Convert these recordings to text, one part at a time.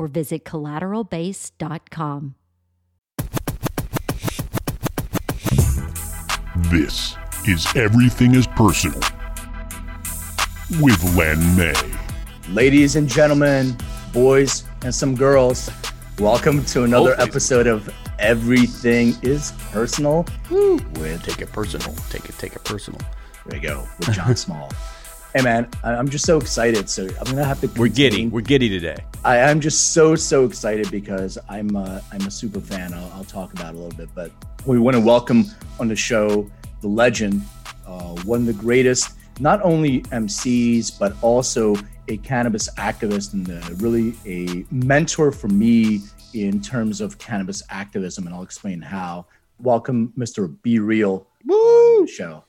Or visit collateralbase.com. This is Everything is Personal with Len May. Ladies and gentlemen, boys and some girls, welcome to another episode of Everything is Personal. Woo. With Take it personal. There you go, with John Small. Hey man, I'm just so excited. So I'm gonna have to. We're giddy today. I'm just so excited because I'm a super fan. I'll talk about it a little bit, but we want to welcome on the show the legend, one of the greatest, not only MCs but also a cannabis activist and really a mentor for me in terms of cannabis activism, and I'll explain how. Welcome, Mr. Be Real. Woo! On the show.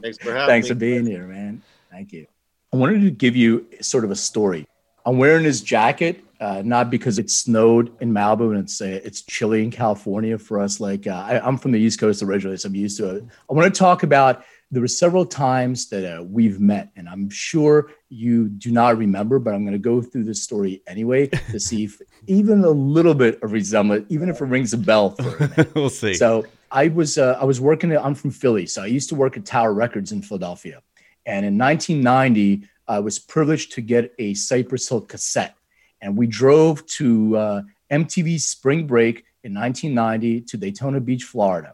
Thanks for having me. Thanks for being here, man. Thank you. I wanted to give you sort of a story. I'm wearing this jacket, not because it snowed in Malibu and it's chilly in California for us. Like I'm from the East Coast originally, so I'm used to it. I want to talk about, there were several times that we've met, and I'm sure you do not remember, but I'm going to go through this story anyway to see if even a little bit of resemblance, even if it rings a bell for a minute. We'll see. So I was working at, I'm from Philly, so I used to work at Tower Records in Philadelphia. And in 1990, I was privileged to get a Cypress Hill cassette. And we drove to MTV Spring Break in 1990 to Daytona Beach, Florida.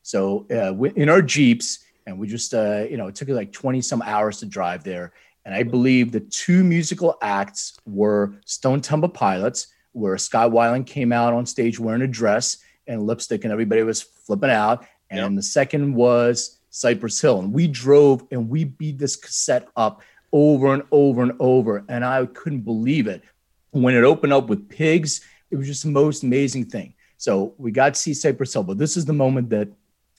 So in our Jeeps, and we just, it took like 20 some hours to drive there. And I believe the two musical acts were Stone Temple Pilots, where Scott Weiland came out on stage wearing a dress and lipstick and everybody was flipping out. And The second was Cypress Hill, and we drove and we beat this cassette up over and over and over, and I couldn't believe it. When it opened up with Pigs, it was just the most amazing thing. So we got to see Cypress Hill, but this is the moment that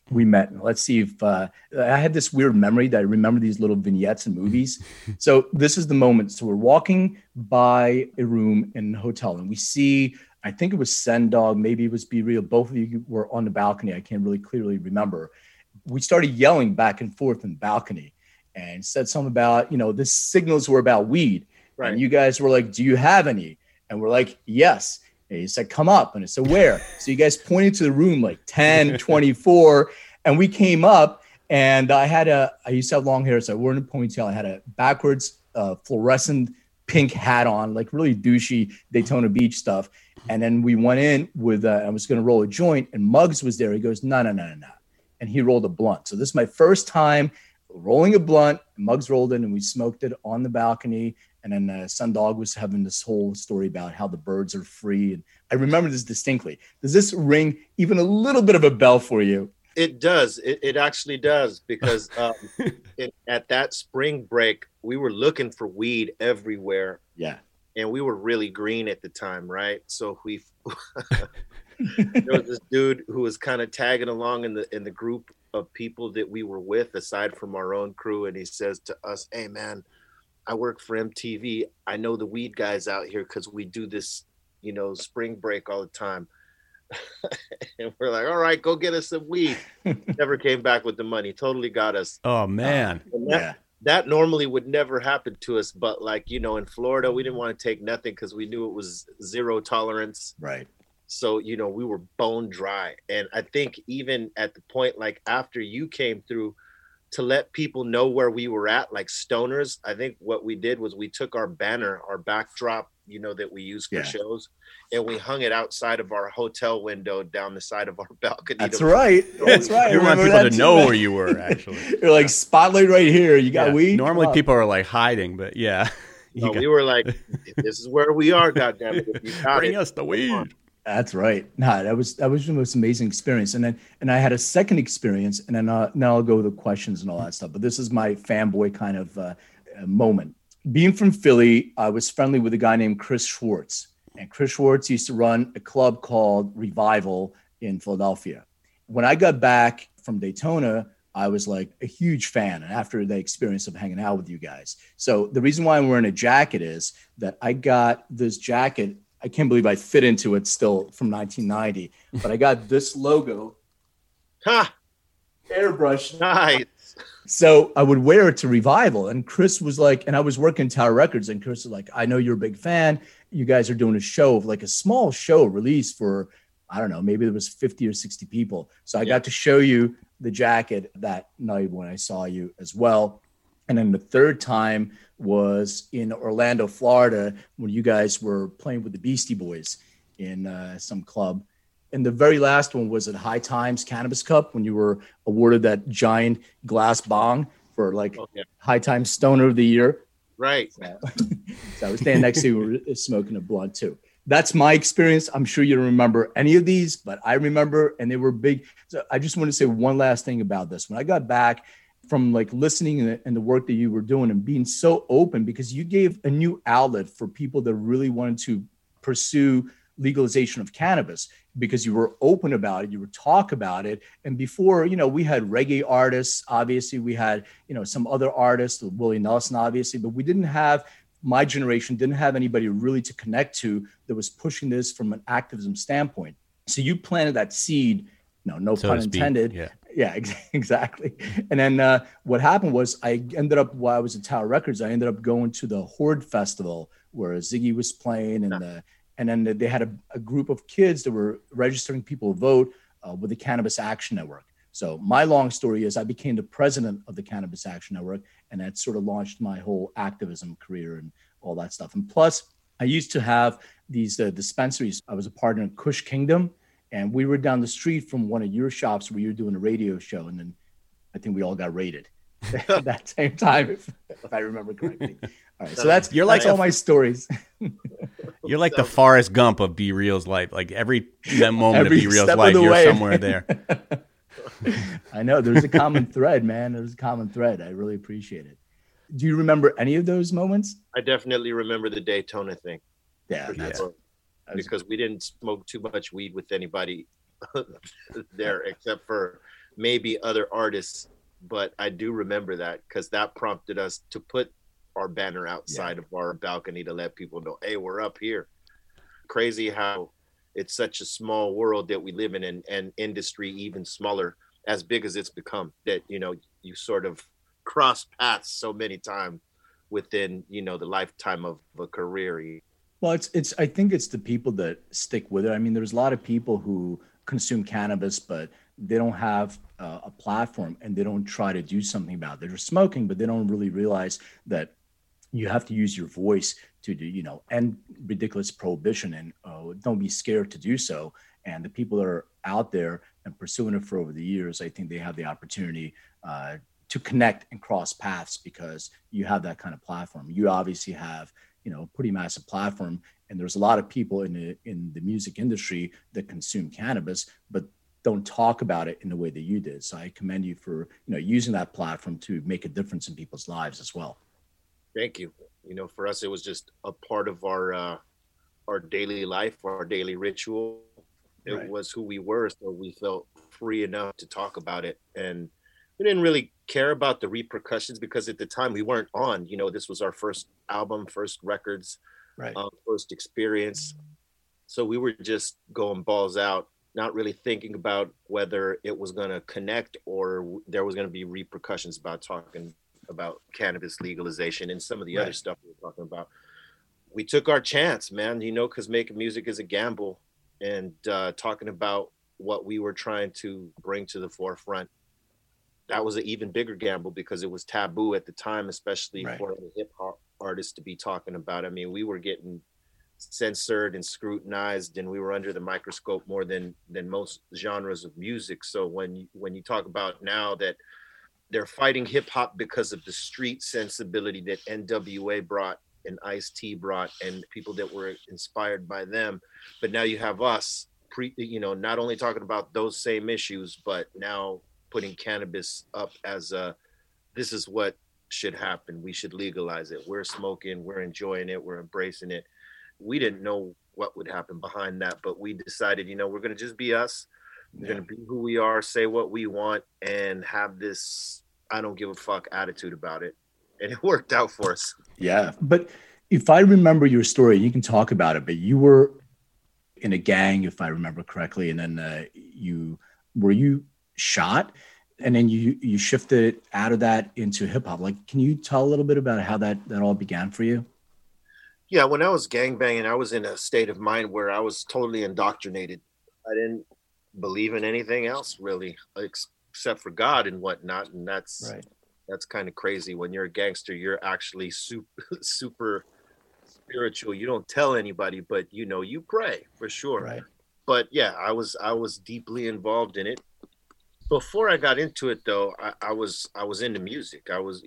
we met. And let's see if I had this weird memory that I remember these little vignettes in movies. So this is the moment. So we're walking by a room in a hotel, and we see, I think it was Sen Dog, maybe it was Be Real. Both of you were on the balcony. I can't really clearly remember. We started yelling back and forth in the balcony and said something about, the signals were about weed. Right. And you guys were like, do you have any? And we're like, yes. And he said, come up. And I said, where? So you guys pointed to the room like 10, 24. And we came up, and I used to have long hair, so I wore a ponytail. I had a backwards fluorescent pink hat on, like really douchey Daytona Beach stuff. And then we went in with, I was going to roll a joint, and Muggs was there. He goes, no. And he rolled a blunt. So this is my first time rolling a blunt. Muggs rolled it, and we smoked it on the balcony. And then Sun Dog was having this whole story about how the birds are free. And I remember this distinctly. Does this ring even a little bit of a bell for you? It does. It actually does, because at that spring break, we were looking for weed everywhere. Yeah. And we were really green at the time, right? So we... There was this dude who was kind of tagging along in the group of people that we were with, aside from our own crew, and he says to us, "Hey man, I work for MTV. I know the weed guys out here because we do this, spring break all the time." And we're like, "All right, go get us some weed." Never came back with the money. Totally got us. Oh man, that normally would never happen to us, but in Florida, we didn't want to take nothing because we knew it was zero tolerance. Right. So, we were bone dry. And I think even at the point, like after you came through, to let people know where we were at, like stoners, I think what we did was we took our banner, our backdrop you know, that we use for shows, and we hung it outside of our hotel window down the side of our balcony. That's right. That's right. We want people to know where you were, actually. You're like, spotlight right here. You got weed? Normally people are like hiding, but so we were like, this is where we are, goddammit. If you got Bring us the weed. That's right. Nah, that was the most amazing experience. And then, and I had a second experience, and then now I'll go with the questions and all that stuff. But this is my fanboy kind of moment. Being from Philly, I was friendly with a guy named Chris Schwartz. And Chris Schwartz used to run a club called Revival in Philadelphia. When I got back from Daytona, I was like a huge fan after the experience of hanging out with you guys. So the reason why I'm wearing a jacket is that I got this jacket. I can't believe I fit into it still, from 1990, but I got this logo airbrushed. Nice. So I would wear it to Revival, and Chris was like, and I was working Tower Records, and Chris was like, I know you're a big fan. You guys are doing a show, like a small show release for, I don't know, maybe there was 50 or 60 people. So I got to show you the jacket that night when I saw you as well. And then the third time was in Orlando, Florida, when you guys were playing with the Beastie Boys in some club. And the very last one was at High Times Cannabis Cup, when you were awarded that giant glass bong for like High Times Stoner of the Year. Right. So I was standing next to you, we were smoking a blunt too. That's my experience. I'm sure you don't remember any of these, but I remember, and they were big. So I just want to say one last thing about this. When I got back from like listening and the work that you were doing and being so open, because you gave a new outlet for people that really wanted to pursue legalization of cannabis, because you were open about it, you would talk about it. And before, you know, we had reggae artists, obviously we had, you know, some other artists, Willie Nelson, obviously, but we didn't have, my generation didn't have anybody really to connect to that was pushing this from an activism standpoint. So you planted that seed, no so pun intended. Yeah, exactly. And then what happened was I ended up, while I was at Tower Records, I ended up going to the Horde Festival where Ziggy was playing. And then they had a group of kids that were registering people to vote with the Cannabis Action Network. So my long story is I became the president of the Cannabis Action Network, and that sort of launched my whole activism career and all that stuff. And plus, I used to have these dispensaries. I was a partner in Kush Kingdom. And we were down the street from one of your shops where you were doing a radio show. And then I think we all got raided at that same time, if I remember correctly. All right. So that's all my stories. You're like the Forrest Gump of B Real's life. Like every moment of B Real's life, you're somewhere there. I know. There's a common thread, man. There's a common thread. I really appreciate it. Do you remember any of those moments? I definitely remember the Daytona thing. Yeah. Because we didn't smoke too much weed with anybody there, except for maybe other artists. But I do remember that, because that prompted us to put our banner outside of our balcony to let people know, hey, we're up here. Crazy how it's such a small world that we live in, and industry even smaller, as big as it's become, that, you know, you sort of cross paths so many times within, you know, the lifetime of a career. Well, it's. I think it's the people that stick with it. I mean, there's a lot of people who consume cannabis, but they don't have a platform, and they don't try to do something about it. They're smoking, but they don't really realize that you have to use your voice to do, you know, end ridiculous prohibition, and don't be scared to do so. And the people that are out there and pursuing it for over the years, I think they have the opportunity to connect and cross paths, because you have that kind of platform. You obviously have, you know, pretty massive platform, and there's a lot of people in the music industry that consume cannabis but don't talk about it in the way that you did. So I commend you for, you know, using that platform to make a difference in people's lives as well. Thank you. You know, for us, it was just a part of our daily life, our daily ritual. It was who we were, so we felt free enough to talk about it, and we didn't really care about the repercussions, because at the time we weren't on, you know, this was our first album, first records, first experience. So we were just going balls out, not really thinking about whether it was going to connect or there was going to be repercussions about talking about cannabis legalization and some of the other stuff we were talking about. We took our chance, man, you know, because making music is a gamble, and talking about what we were trying to bring to the forefront, that was an even bigger gamble, because it was taboo at the time, especially for a hip hop artist to be talking about. I mean, we were getting censored and scrutinized, and we were under the microscope more than most genres of music. So when you talk about now that they're fighting hip hop because of the street sensibility that NWA brought and Ice-T brought and people that were inspired by them, but now you have us not only talking about those same issues, but now putting cannabis up as this is what should happen. We should legalize it. We're smoking, we're enjoying it, we're embracing it. We didn't know what would happen behind that, but we decided, we're going to just be us. We're going to be who we are, say what we want, and have this I don't give a fuck attitude about it. And it worked out for us. Yeah. But if I remember your story, you can talk about it, but you were in a gang, if I remember correctly. And then you were shot, and then you shifted out of that into hip hop. Like, can you tell a little bit about how that all began for you? Yeah. When I was gangbanging, I was in a state of mind where I was totally indoctrinated. I didn't believe in anything else really, except for God and whatnot. And that's right. That's kind of crazy. When you're a gangster, you're actually super spiritual. You don't tell anybody, but you pray for sure. Right. But yeah, I was deeply involved in it. Before I got into it though, I was into music. I was,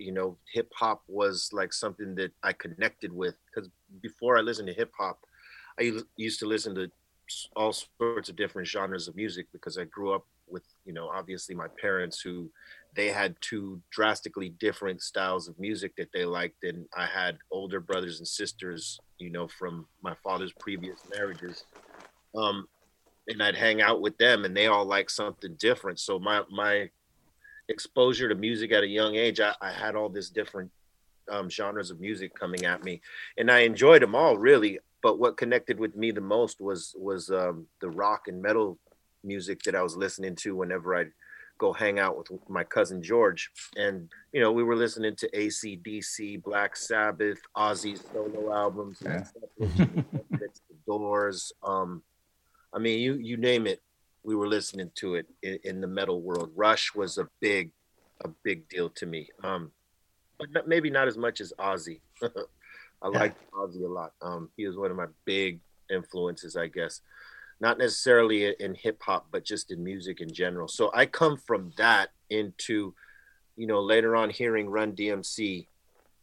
hip hop was like something that I connected with, because before I listened to hip hop, I used to listen to all sorts of different genres of music, because I grew up with, obviously my parents who they had two drastically different styles of music that they liked. And I had older brothers and sisters, from my father's previous marriages. And I'd hang out with them and they all liked something different. So my exposure to music at a young age, I had all this different genres of music coming at me, and I enjoyed them all really. But what connected with me the most was the rock and metal music that I was listening to whenever I'd go hang out with my cousin George. And, we were listening to AC/DC, Black Sabbath, Ozzy's solo albums, The Doors. You name it, we were listening to it in the metal world. Rush was a big deal to me, but maybe not as much as Ozzy. I liked Ozzy a lot. He was one of my big influences, I guess. Not necessarily in hip hop, but just in music in general. So I come from that into, later on hearing Run DMC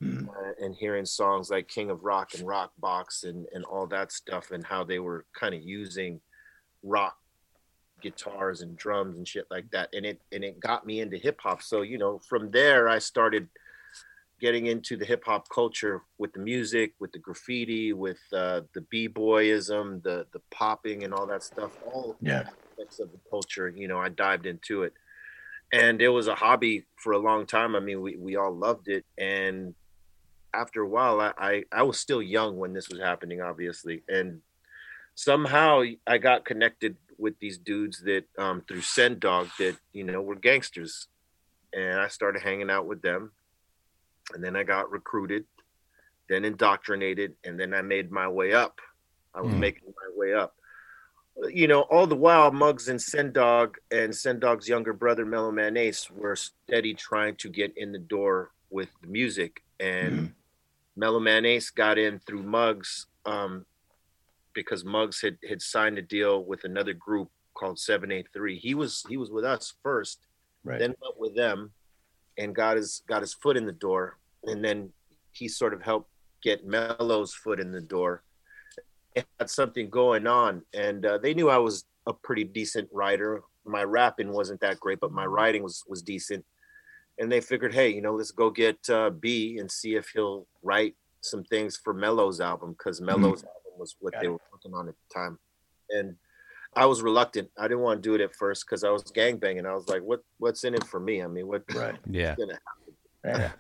and hearing songs like King of Rock and Rockbox and all that stuff, and how they were kind of using rock guitars and drums and shit like that, and it got me into hip hop. So from there I started getting into the hip hop culture with the music, with the graffiti, with the b-boyism, the popping and all that stuff, aspects of the culture. I dived into it, and it was a hobby for a long time. We all loved it, and after a while I was still young when this was happening, obviously, and somehow I got connected with these dudes that through Sen Dog that were gangsters, and I started hanging out with them. And then I got recruited, then indoctrinated, and then I made my way up. I was making my way up. All the while, Muggs and Sen Dog and Sen Dog's younger brother, Mellow Man Ace, were steady trying to get in the door with the music. And Mellow Man Ace got in through Muggs because Muggs had signed a deal with another group called 783. He was with us first, right. Then went with them, and got his foot in the door. And then he sort of helped get Mello's foot in the door. It had something going on. And they knew I was a pretty decent writer. My rapping wasn't that great, but my writing was decent. And they figured, hey, let's go get B and see if he'll write some things for Mello's album, because Mello's album was what they were working on at the time. And I was reluctant. I didn't want to do it at first because I was gangbanging. I was like, what's in it for me? What's going to happen? Yeah.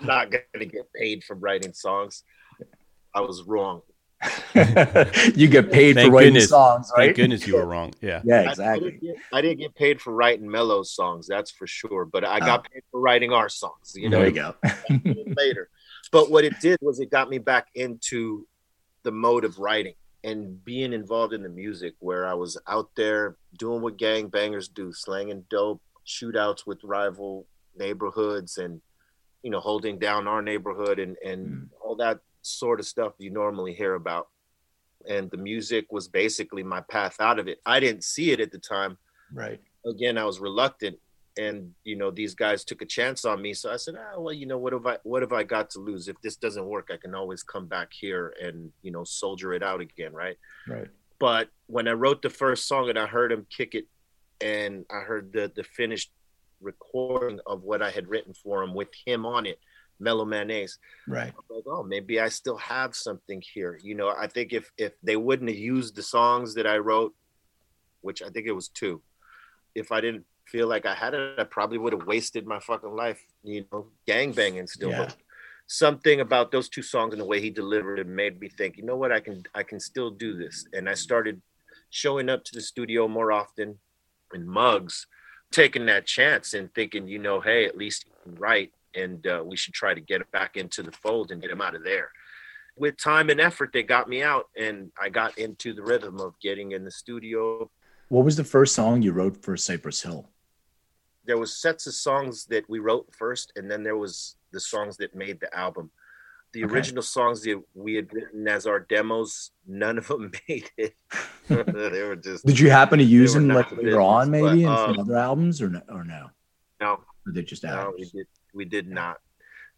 I'm not going to get paid for writing songs. I was wrong. You get paid for writing songs, right? Thank goodness you were wrong. Yeah. Yeah, exactly. I didn't get paid for writing Mello's songs, that's for sure. But I got paid for writing our songs. There you go. Later. But what it did was it got me back into the mode of writing and being involved in the music, where I was out there doing what gangbangers do, slanging dope, shootouts with rival neighborhoods, and, holding down our neighborhood and all that sort of stuff you normally hear about. and the music was basically my path out of it. I didn't see it at the time. Right. Again, I was reluctant, and you know, these guys took a chance on me. So I said, well, you know, what have I got to lose? If this doesn't work, I can always come back here and, you know, soldier it out again. Right. Right. But when I wrote the first song and I heard him kick it, and I heard the finished recording of what I had written for him with him on it, Mellow Man Ace. Right. I was like, oh, maybe I still have something here. You know, I think if they wouldn't have used the songs that I wrote, which I think it was 2, if I didn't feel like I had it, I probably would have wasted my fucking life, you know, gangbanging still. Yeah. But something about those 2 songs and the way he delivered it made me think, you know what, I can still do this. And I started showing up to the studio more often, and Muggs taking that chance and thinking, you know, hey, at least he can write. And we should try to get it back into the fold and get him out of there. With time and effort, they got me out, and I got into the rhythm of getting in the studio. What was the first song you wrote for Cypress Hill? There was sets of songs that we wrote first, and then there was the songs that made the album. The original songs that we had written as our demos, none of them made it. They were just. Did you happen to use them like later on, maybe, in some other albums, or no? No. Or they just albums? No, we did not.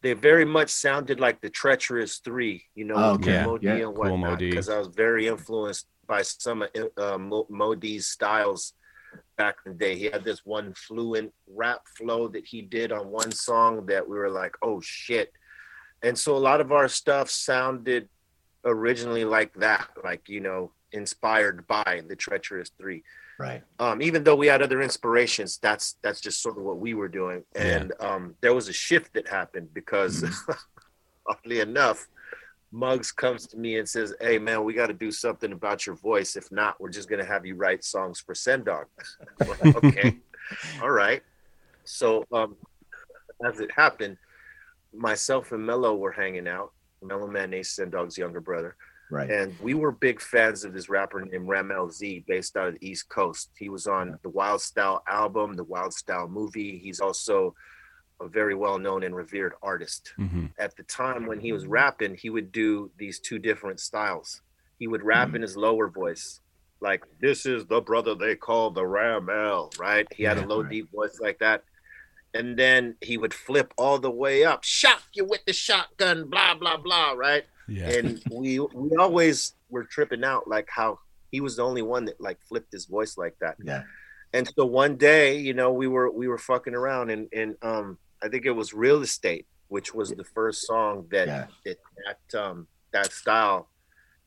They very much sounded like the Treacherous Three, you know, Mo D and whatnot, because I was very influenced by some of Mo D's styles back in the day. He had this one fluent rap flow that he did on one song that we were like, oh, shit. And so a lot of our stuff sounded originally like that, like, you know, inspired by the Treacherous Three. Right. Even though we had other inspirations, that's just sort of what we were doing. And there was a shift that happened because oddly enough, Muggs comes to me and says, hey man, we got to do something about your voice. If not, we're just going to have you write songs for Sen Dog. Okay. All right. So as it happened, myself and Mello were hanging out. Mello Man Ace, Sen Dog's younger brother. Right. And we were big fans of this rapper named Ram LZ, based out of the East Coast. He was on the Wild Style album, the Wild Style movie. He's also a very well-known and revered artist. Mm-hmm. At the time when he was rapping, he would do these 2 different styles. He would rap in his lower voice, like, this is the brother they call the Ram L, right? He had a low, deep voice like that. And then he would flip all the way up, shock you with the shotgun, blah, blah, blah, right? Yeah. And we always were tripping out, like how he was the only one that like flipped his voice like that. Yeah. And so one day, you know, we were fucking around, and I think it was Real Estate, which was the first song that style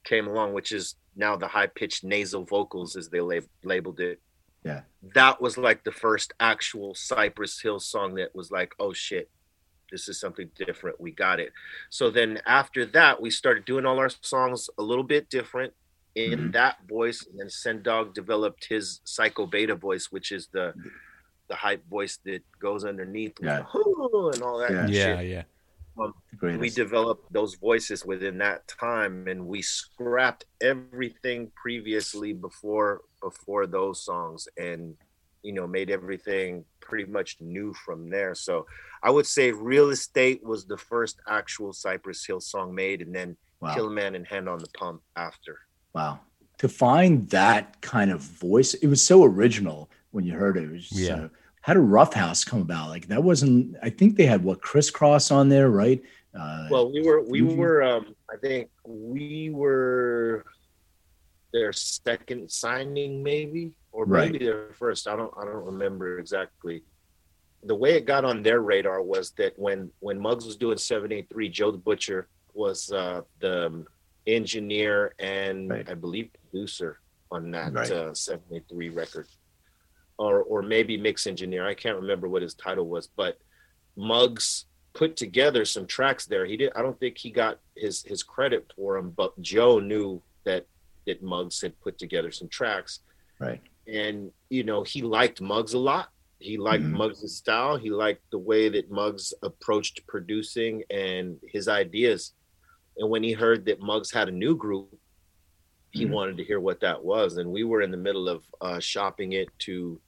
came along, which is now the high pitched nasal vocals as they labeled it. Yeah. That was like the first actual Cypress Hill song that was like, oh shit, this is something different. We got it. So then after that, we started doing all our songs a little bit different in that voice. And then Sen Dog developed his Psycho Beta voice, which is the hype voice that goes underneath and all that. Yeah. We developed those voices within that time, and we scrapped everything previously before those songs, and you know, made everything pretty much new from there. So I would say Real Estate was the first actual Cypress Hill song made, and then Kill Man and Hand on the Pump after. Wow. To find that kind of voice, it was so original when you heard it. It was just so, how did Roughhouse come about? Like that wasn't, I think they had Crisscross on there, right? Well, we were their second signing maybe, or maybe their first. I don't remember exactly. The way it got on their radar was that when Muggs was doing 783, Joe the Butcher was the engineer and I believe producer on that 783 record, or maybe mix engineer. I can't remember what his title was, but Muggs put together some tracks there. He did. I don't think he got his credit for him, but Joe knew that Muggs had put together some tracks. Right. And, you know, he liked Muggs a lot. He liked Muggs' style. He liked the way that Muggs approached producing and his ideas. And when he heard that Muggs had a new group, he wanted to hear what that was. And we were in the middle of shopping it to,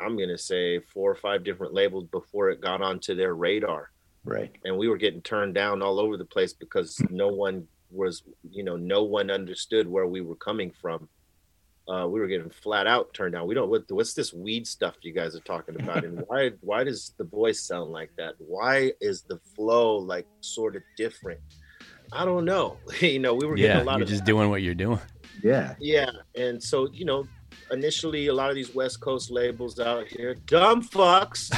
I'm going to say 4 or 5 different labels before it got onto their radar. Right. And we were getting turned down all over the place because no one was, you know, no one understood where we were coming from. We were getting flat out turned down. We don't, what's this weed stuff you guys are talking about? And why does the voice sound like that? Why is the flow like sort of different? I don't know. You know, we were getting a lot of, you're just doing what you're doing. Yeah. Yeah. And so, you know, initially a lot of these West Coast labels out here, dumb fucks.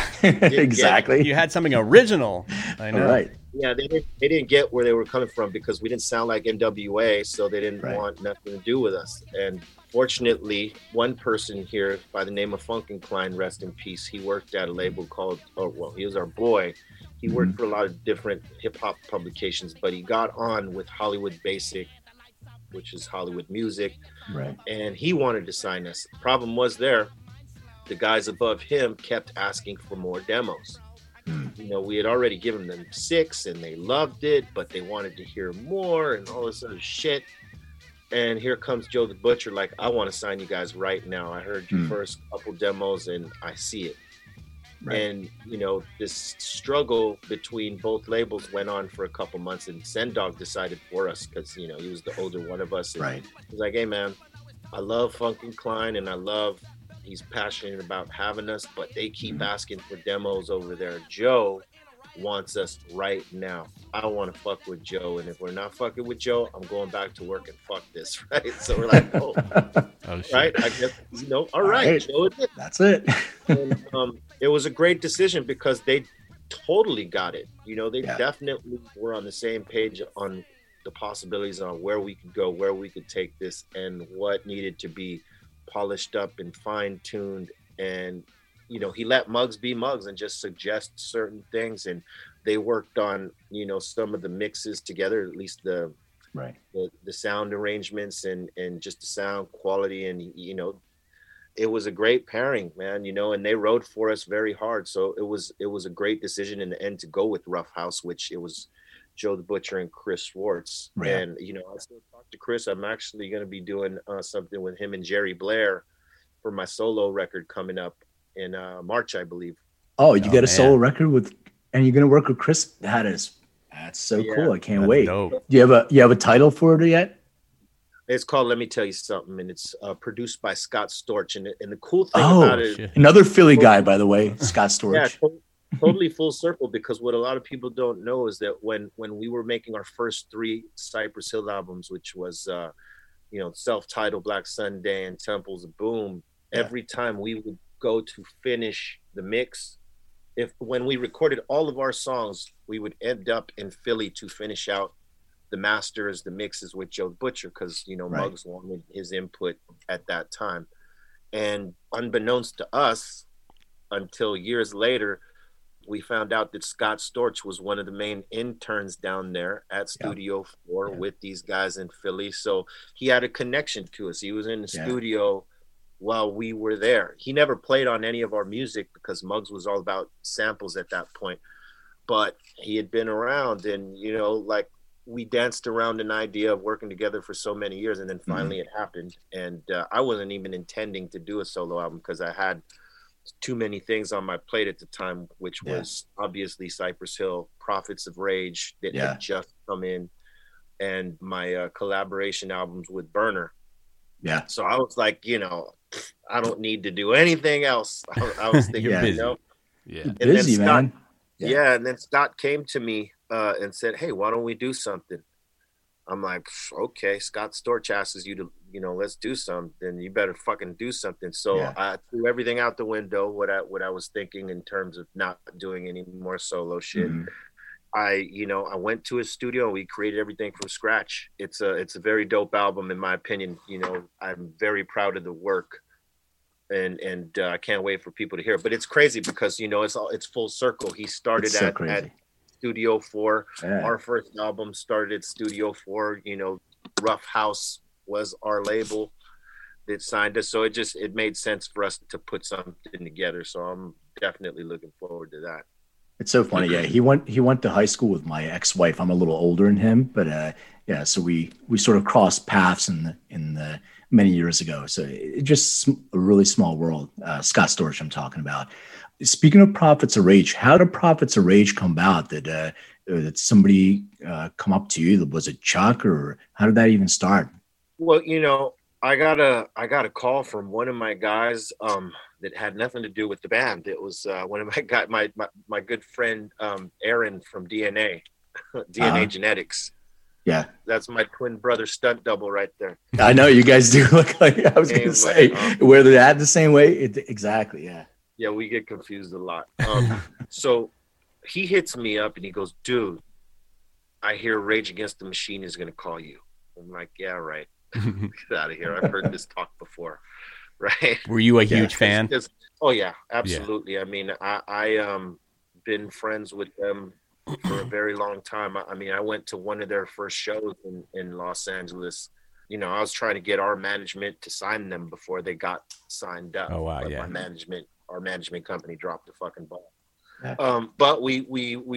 Exactly. You had something original. I know. Right. Yeah, they didn't get where they were coming from because we didn't sound like NWA, so they didn't want nothing to do with us. And fortunately, one person here by the name of Funkenklein, rest in peace, he worked at a label called, he was our boy. He worked for a lot of different hip-hop publications, but he got on with Hollywood Basic, which is Hollywood Music, and he wanted to sign us. The problem was the guys above him kept asking for more demos. You know, we had already given them 6 and they loved it, but they wanted to hear more and all this other shit. And here comes Joe the Butcher, like, I want to sign you guys right now. I heard your first couple demos and I see it. Right. And, you know, this struggle between both labels went on for a couple months, and Sen Dog decided for us because, you know, he was the older one of us. And he's like, hey, man, I love Funkenklein and I love, he's passionate about having us, but they keep asking for demos over there. Joe wants us right now. I want to fuck with Joe, and if we're not fucking with Joe, I'm going back to work and fuck this, right? So we're like, right? I guess, you know, all right. Joe is it. That's it. And, it was a great decision because they totally got it. You know, they definitely were on the same page on the possibilities on where we could go, where we could take this, and what needed to be polished up and fine-tuned. And you know, he let Muggs be Muggs and just suggest certain things, and they worked on, you know, some of the mixes together, at least the sound arrangements and just the sound quality. And you know, it was a great pairing, man, you know, and they rode for us very hard. So it was a great decision in the end to go with Roughhouse, which it was Joe the Butcher and Chris Schwartz. Right. And you know, I still talk to Chris. I'm actually going to be doing something with him and Jerry Blair for my solo record coming up in March, I believe. Oh, you got a solo record with, and you're gonna work with Chris? That's so cool. I can't wait. Dope. Do you have a title for it yet? It's called Let Me Tell You Something, and it's produced by Scott Storch. And the cool thing about it, another Philly guy, by the way, Scott Storch. Totally full circle, because what a lot of people don't know is that when we were making our first 3 Cypress Hill albums, which was you know, self-titled Black Sunday and Temples of Boom, every time we would go to finish the mix, when we recorded all of our songs, we would end up in Philly to finish out the masters, the mixes with Joe Butcher, because you know Muggs wanted his input at that time. And unbeknownst to us, until years later, we found out that Scott Storch was one of the main interns down there at Studio 4 with these guys in Philly. So he had a connection to us. He was in the studio while we were there. He never played on any of our music because Muggs was all about samples at that point, but he had been around, and you know, like, we danced around an idea of working together for so many years, and then finally it happened. And I wasn't even intending to do a solo album because I had too many things on my plate at the time, which was obviously Cypress Hill, Prophets of Rage that had just come in, and my collaboration albums with Burner. Yeah. So I was like, you know, I don't need to do anything else. I was thinking, you know, and busy, then Scott, man. Yeah. And then Scott came to me and said, hey, why don't we do something? I'm like, okay, Scott Storch asks you to, you know, let's do something. You better fucking do something. So I threw everything out the window, what I was thinking in terms of not doing any more solo shit. I went to his studio and we created everything from scratch. It's a very dope album, in my opinion. You know, I'm very proud of the work, and I can't wait for people to hear it. But it's crazy because, you know, it's full circle. He started at Studio 4. Our first album started at Studio 4. You know, Rough House was our label that signed us, so it made sense for us to put something together. So I'm definitely looking forward to that. It's so funny. Yeah. He went to high school with my ex-wife. I'm a little older than him, but so we sort of crossed paths in the many years ago. So it just a really small world. Scott Storch I'm talking about. Speaking of Prophets of Rage, how did Prophets of Rage come about? Did Did somebody come up to you? Was it Chuck, or how did that even start? Well, you know, I got a call from one of my guys that had nothing to do with the band. It was one of my guys, my good friend Aaron from DNA, Genetics. Yeah, that's my twin brother stunt double right there. I know you guys do look like. I was going to say where they're at the same way. Exactly. Yeah. Yeah, we get confused a lot. So he hits me up and he goes, "Dude, I hear Rage Against the Machine is going to call you." I'm like, "Yeah, right. Get out of here. I've heard this talk before." Right. Were you a huge fan? Oh yeah, absolutely. Yeah. I mean, I been friends with them for a very long time. I mean, I went to one of their first shows in Los Angeles. You know, I was trying to get our management to sign them before they got signed up. Oh wow, yeah. Our management company dropped the fucking ball. Yeah. But we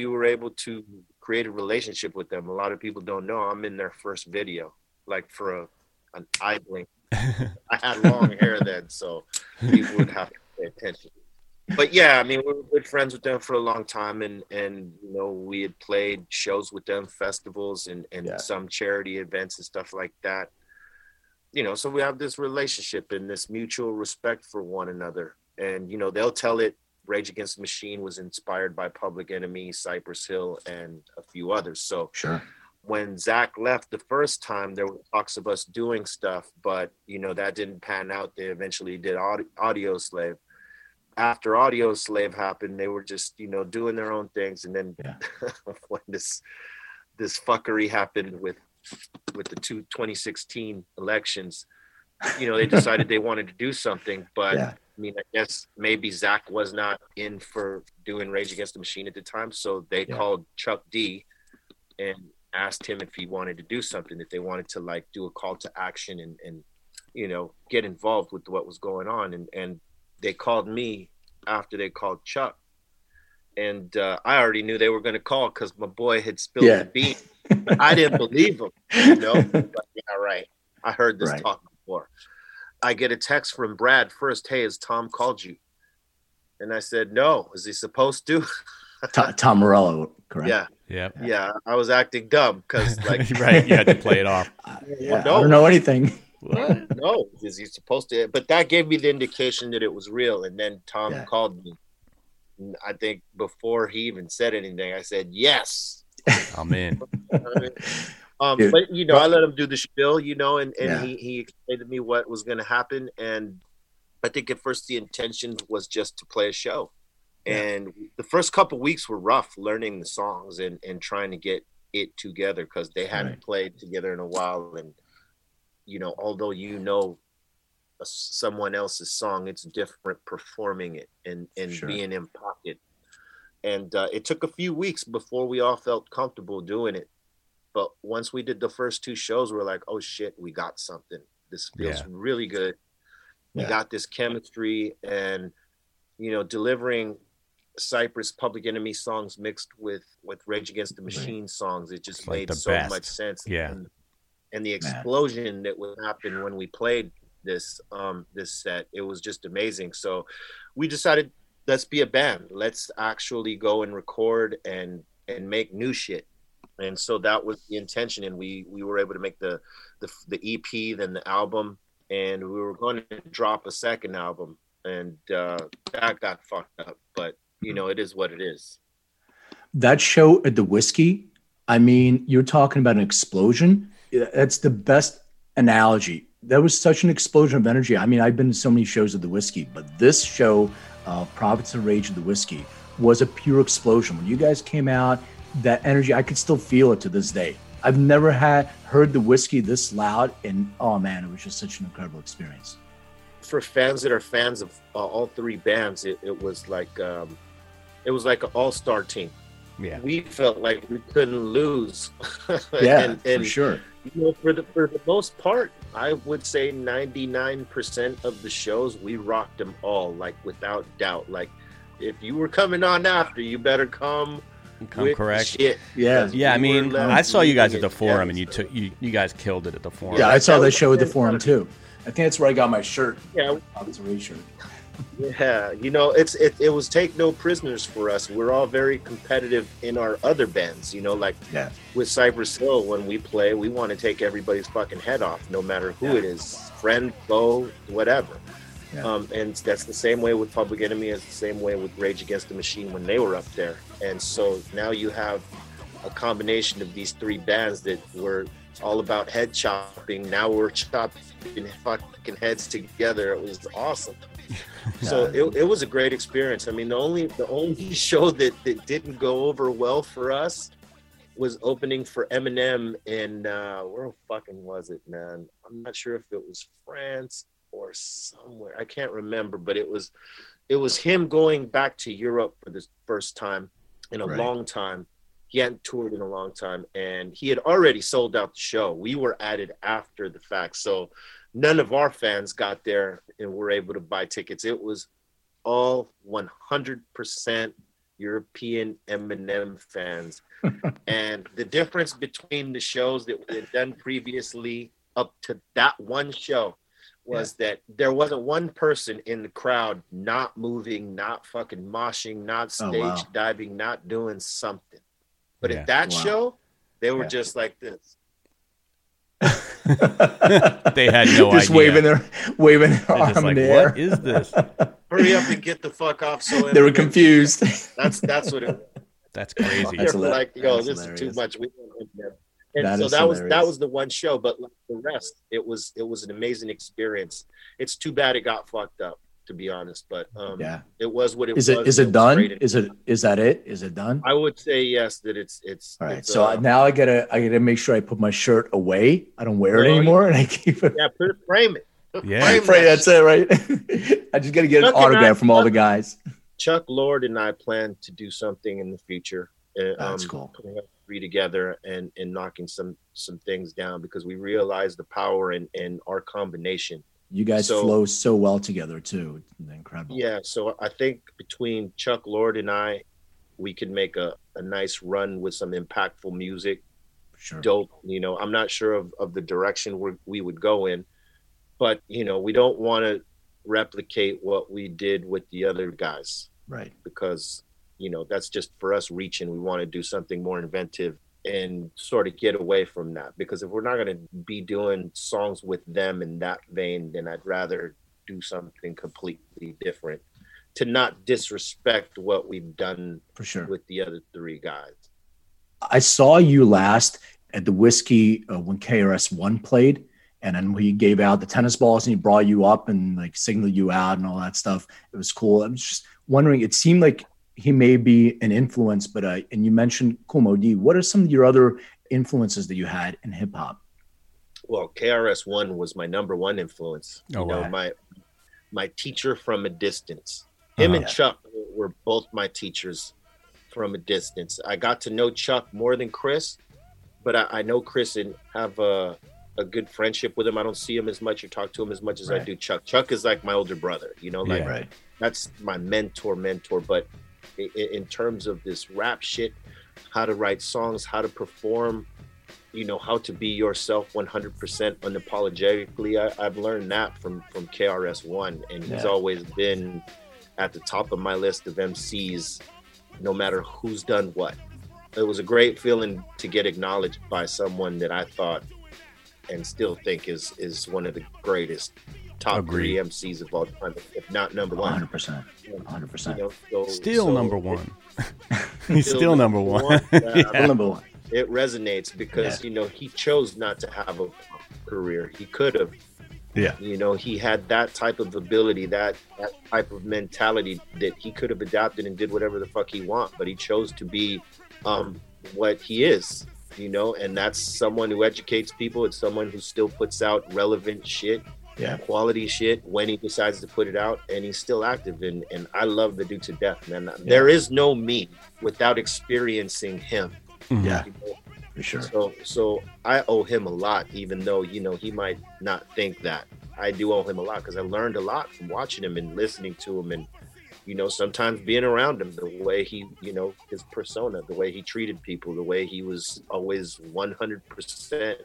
were able to create a relationship with them. A lot of people don't know I'm in their first video, like for an eye blink. I had long hair then, so people would have to pay attention. But yeah, I mean, we were good friends with them for a long time, and you know, we had played shows with them, festivals and some charity events and stuff like that. You know, so we have this relationship and this mutual respect for one another. And, you know, they'll tell it, Rage Against the Machine was inspired by Public Enemy, Cypress Hill, and a few others. So sure. When Zach left the first time, there were talks of us doing stuff, but, you know, that didn't pan out. They eventually did Audio Slave. After Audio Slave happened, they were just, you know, doing their own things. And then when this fuckery hhappened with the 2016 elections, you know, they decided they wanted to do something, but... Yeah. I mean, I guess maybe Zach was not in for doing Rage Against the Machine at the time, so they called Chuck D and asked him if he wanted to do something, if they wanted to, like, do a call to action and you know, get involved with what was going on. And they called me after they called Chuck. And I already knew they were going to call because my boy had spilled the bean. But I didn't believe him, you know? But, yeah, right. I heard this talk before. I get a text from Brad first. "Hey, has Tom called you?" And I said, "No, is he supposed to?" Tom Morello, correct? Yeah. I was acting dumb because, like, you had to play it off. I don't know anything. What? No, is he supposed to? But that gave me the indication that it was real. And then Tom called me. And I think before he even said anything, I said, "Yes, I'm in." But, you know, I let him do the spiel, you know, and he explained to me what was going to happen. And I think at first the intention was just to play a show. Yeah. And the first couple of weeks were rough learning the songs and trying to get it together because they hadn't played together in a while. And, you know, although you know someone else's song, it's different performing it and being in pocket. And it took a few weeks before we all felt comfortable doing it. But once we did the first two shows, we're like, "Oh shit, we got something. This feels really good. We got this chemistry." And, you know, delivering Cypress Public Enemy songs mixed with Rage Against the Machine songs, it just made so much sense. Yeah. And the explosion that would happen when we played this this set, it was just amazing. So we decided, let's be a band. Let's actually go and record and make new shit. And so that was the intention, and we were able to make the EP, then the album, and we were going to drop a second album, and that got fucked up. But, you know, it is what it is. That show at the Whiskey, I mean, you're talking about an explosion. That's the best analogy. That was such an explosion of energy. I mean, I've been to so many shows at the Whiskey, but this show, Prophets of Rage at the Whiskey, was a pure explosion. When you guys came out, that energy, I could still feel it to this day. I've never heard the Whiskey this loud, and oh man, it was just such an incredible experience. For fans that are fans of all three bands, it was like an all-star team. Yeah, we felt like we couldn't lose. Yeah, and for sure. You know, for the most part, I would say 99% of the shows we rocked them all, like without doubt. Like if you were coming on after, you better come correct. Shit. Yeah. I mean, I saw you guys at the Forum, and you guys killed it at the Forum. Yeah, I saw that show at the Forum too. I think that's where I got my shirt. Yeah, I was a shirt. Yeah, you know, it was take no prisoners for us. We're all very competitive in our other bands, you know, like with Cypress Hill, when we play, we want to take everybody's fucking head off, no matter who it is, friend, foe, whatever. Yeah. And that's the same way with Public Enemy, it's the same way with Rage Against the Machine when they were up there. And so now you have a combination of these three bands that were all about head chopping. Now we're chopping fucking heads together. It was awesome. So it was a great experience. I mean, the only show that didn't go over well for us was opening for Eminem in where fucking was it, man? I'm not sure if it was France or somewhere. I can't remember, but it was him going back to Europe for the first time in a long time. He hadn't toured in a long time, and he had already sold out the show. We were added after the fact, so none of our fans got there and were able to buy tickets. It was all 100% European Eminem fans. And the difference between the shows that we had done previously up to that one show was that there wasn't one person in the crowd not moving, not fucking moshing, not stage diving, not doing something. But at that show, they were just like this. They had no idea. Just waving their arm like, in the air. What is this? Hurry up and get the fuck off! So they were confused. That's what it was. That's crazy. They were like, yo, this is too much. We don't live there. And that so that hilarious. Was that was the one show, but like the rest, it was an amazing experience. It's too bad it got fucked up, to be honest, but it was what it is. Is it done? Is it done? I would say yes. That it's all right. It's, so now I gotta make sure I put my shirt away. I don't wear it anymore, and I keep it. Yeah, frame it. Yeah, frame that's it, right? I just gotta get Chuck an autograph from all the guys. Chuck Lord and I plan to do something in the future. That's cool. Putting up three together and knocking some things down, because we realize the power in our combination. You guys flow so well together too. It's incredible. Yeah, so I think between Chuck Lord and I, we can make a nice run with some impactful music. Sure. Dope. You know, I'm not sure of the direction we would go in, but you know, we don't want to replicate what we did with the other guys. Right. Because, you know, that's just for us reaching. We want to do something more inventive and sort of get away from that, because if we're not going to be doing songs with them in that vein, then I'd rather do something completely different to not disrespect what we've done for sure with the other three guys. I saw you last at the Whiskey when KRS-One played, and then he gave out the tennis balls and he brought you up and like signaled you out and all that stuff. It was cool. I was just wondering, it seemed like he may be an influence, but and you mentioned Kumo D. What are some of your other influences that you had in hip hop? Well, KRS-One was my number one influence. You know, my teacher from a distance. Him and Chuck were both my teachers from a distance. I got to know Chuck more than Chris, but I know Chris and have a good friendship with him. I don't see him as much or talk to him as much as I do Chuck. Chuck is like my older brother. You know, like that's my mentor, but in terms of this rap shit, how to write songs, how to perform, you know, how to be yourself 100% unapologetically. I've learned that from KRS-One, and he's always been at the top of my list of MCs, no matter who's done what. It was a great feeling to get acknowledged by someone that I thought and still think is one of the greatest top three MCs of all time, if not number one. 100%. You know, still number one. He's still number one. Number one. It resonates because, you know, he chose not to have a career. He could have. Yeah. You know, he had that type of ability, that type of mentality that he could have adopted and did whatever the fuck he want, but he chose to be what he is, you know, and that's someone who educates people. It's someone who still puts out relevant shit. Yeah, quality shit when he decides to put it out, and he's still active, and I love the dude to death, man. Yeah. There is no me without experiencing him. Mm-hmm. Yeah, you know? For sure. So I owe him a lot, even though, you know, he might not think that. I do owe him a lot, because I learned a lot from watching him and listening to him, and, you know, sometimes being around him, the way he, you know, his persona, the way he treated people, the way he was always 100%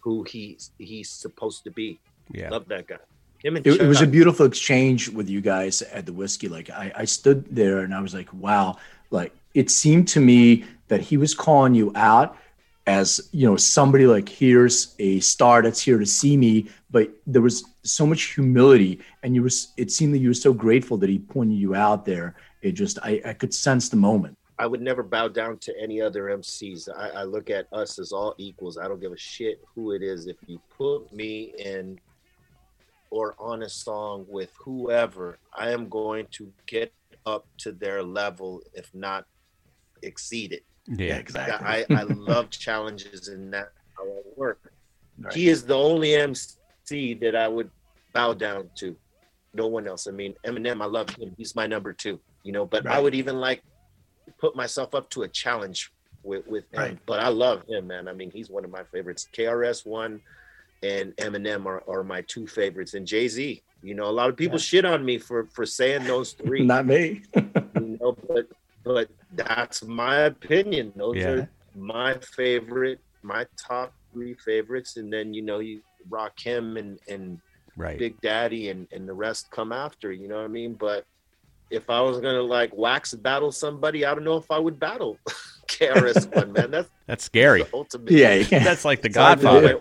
who he's supposed to be. Yeah, love that guy. It was a beautiful exchange with you guys at the Whiskey. Like I stood there and I was like, wow. Like it seemed to me that he was calling you out as, you know, somebody like, here's a star that's here to see me. But there was so much humility, and it seemed that you were so grateful that he pointed you out there. It just, I could sense the moment. I would never bow down to any other MCs. I look at us as all equals. I don't give a shit who it is. If you put me in or on a song with whoever, I am going to get up to their level, if not exceed it. Yeah, exactly. I love challenges, and that's how I work. Right. He is the only MC that I would bow down to. No one else. I mean, Eminem, I love him. He's my number two, you know, but right. I would even like put myself up to a challenge with him. Right. But I love him, man. I mean, he's one of my favorites. KRS-One and Eminem are my two favorites, and Jay-Z. You know, a lot of people shit on me for saying those three. Not me. You know, but that's my opinion. Those are my favorite, my top three favorites. And then, you know, you rock him and right. Big Daddy and the rest come after, you know what I mean? But if I was going to like battle somebody, I don't know if I would battle KRS-One, man. That's scary. That's like the Godfather.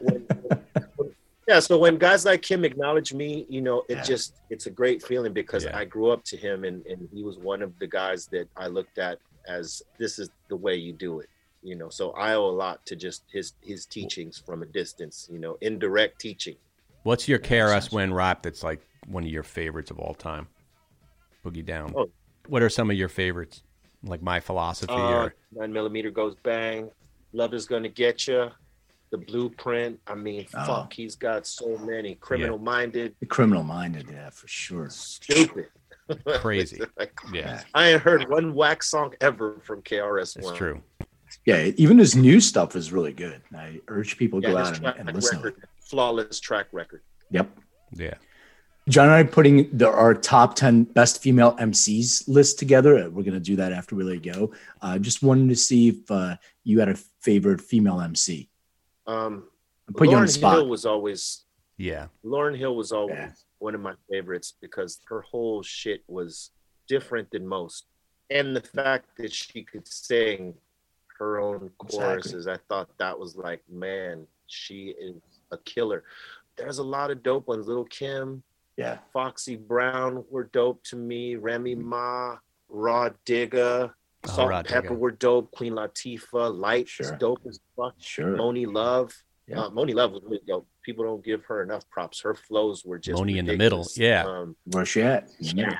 Yeah, so when guys like him acknowledge me, you know, it's a great feeling, because I grew up to him, and he was one of the guys that I looked at as, this is the way you do it, you know. So I owe a lot to just his teachings from a distance, you know, indirect teaching. What's your KRS-One rap that's like one of your favorites of all time? Boogie Down. Oh. What are some of your favorites? Like My Philosophy? 9mm Goes Bang, Love Is Gonna Get Ya. The Blueprint. I mean, fuck, he's got so many. Criminal Minded. Yeah, for sure. Stupid. Crazy. Like, I ain't heard one whack song ever from KRS-One. It's true. Yeah, even his new stuff is really good. I urge people to go out and listen to it. Flawless track record. Yep. Yeah. John and I are putting our top 10 best female MCs list together. We're going to do that after we let you go. Just wanted to see if you had a favorite female MC. Put you on the spot. Lauren Hill was always one of my favorites, because her whole shit was different than most, and the fact that she could sing her own choruses, I thought that was like, man, she is a killer. There's a lot of dope ones. Little Kim, Foxy Brown were dope to me. Remy Ma, Raw Digga, Salt Pepper were dope. Queen Latifah, Light is dope as fuck. Sure. Moni Love. Yeah. Moni Love was really dope. People don't give her enough props. Her flows were just Moni ridiculous. In the middle. Yeah. Where's she at? Yeah.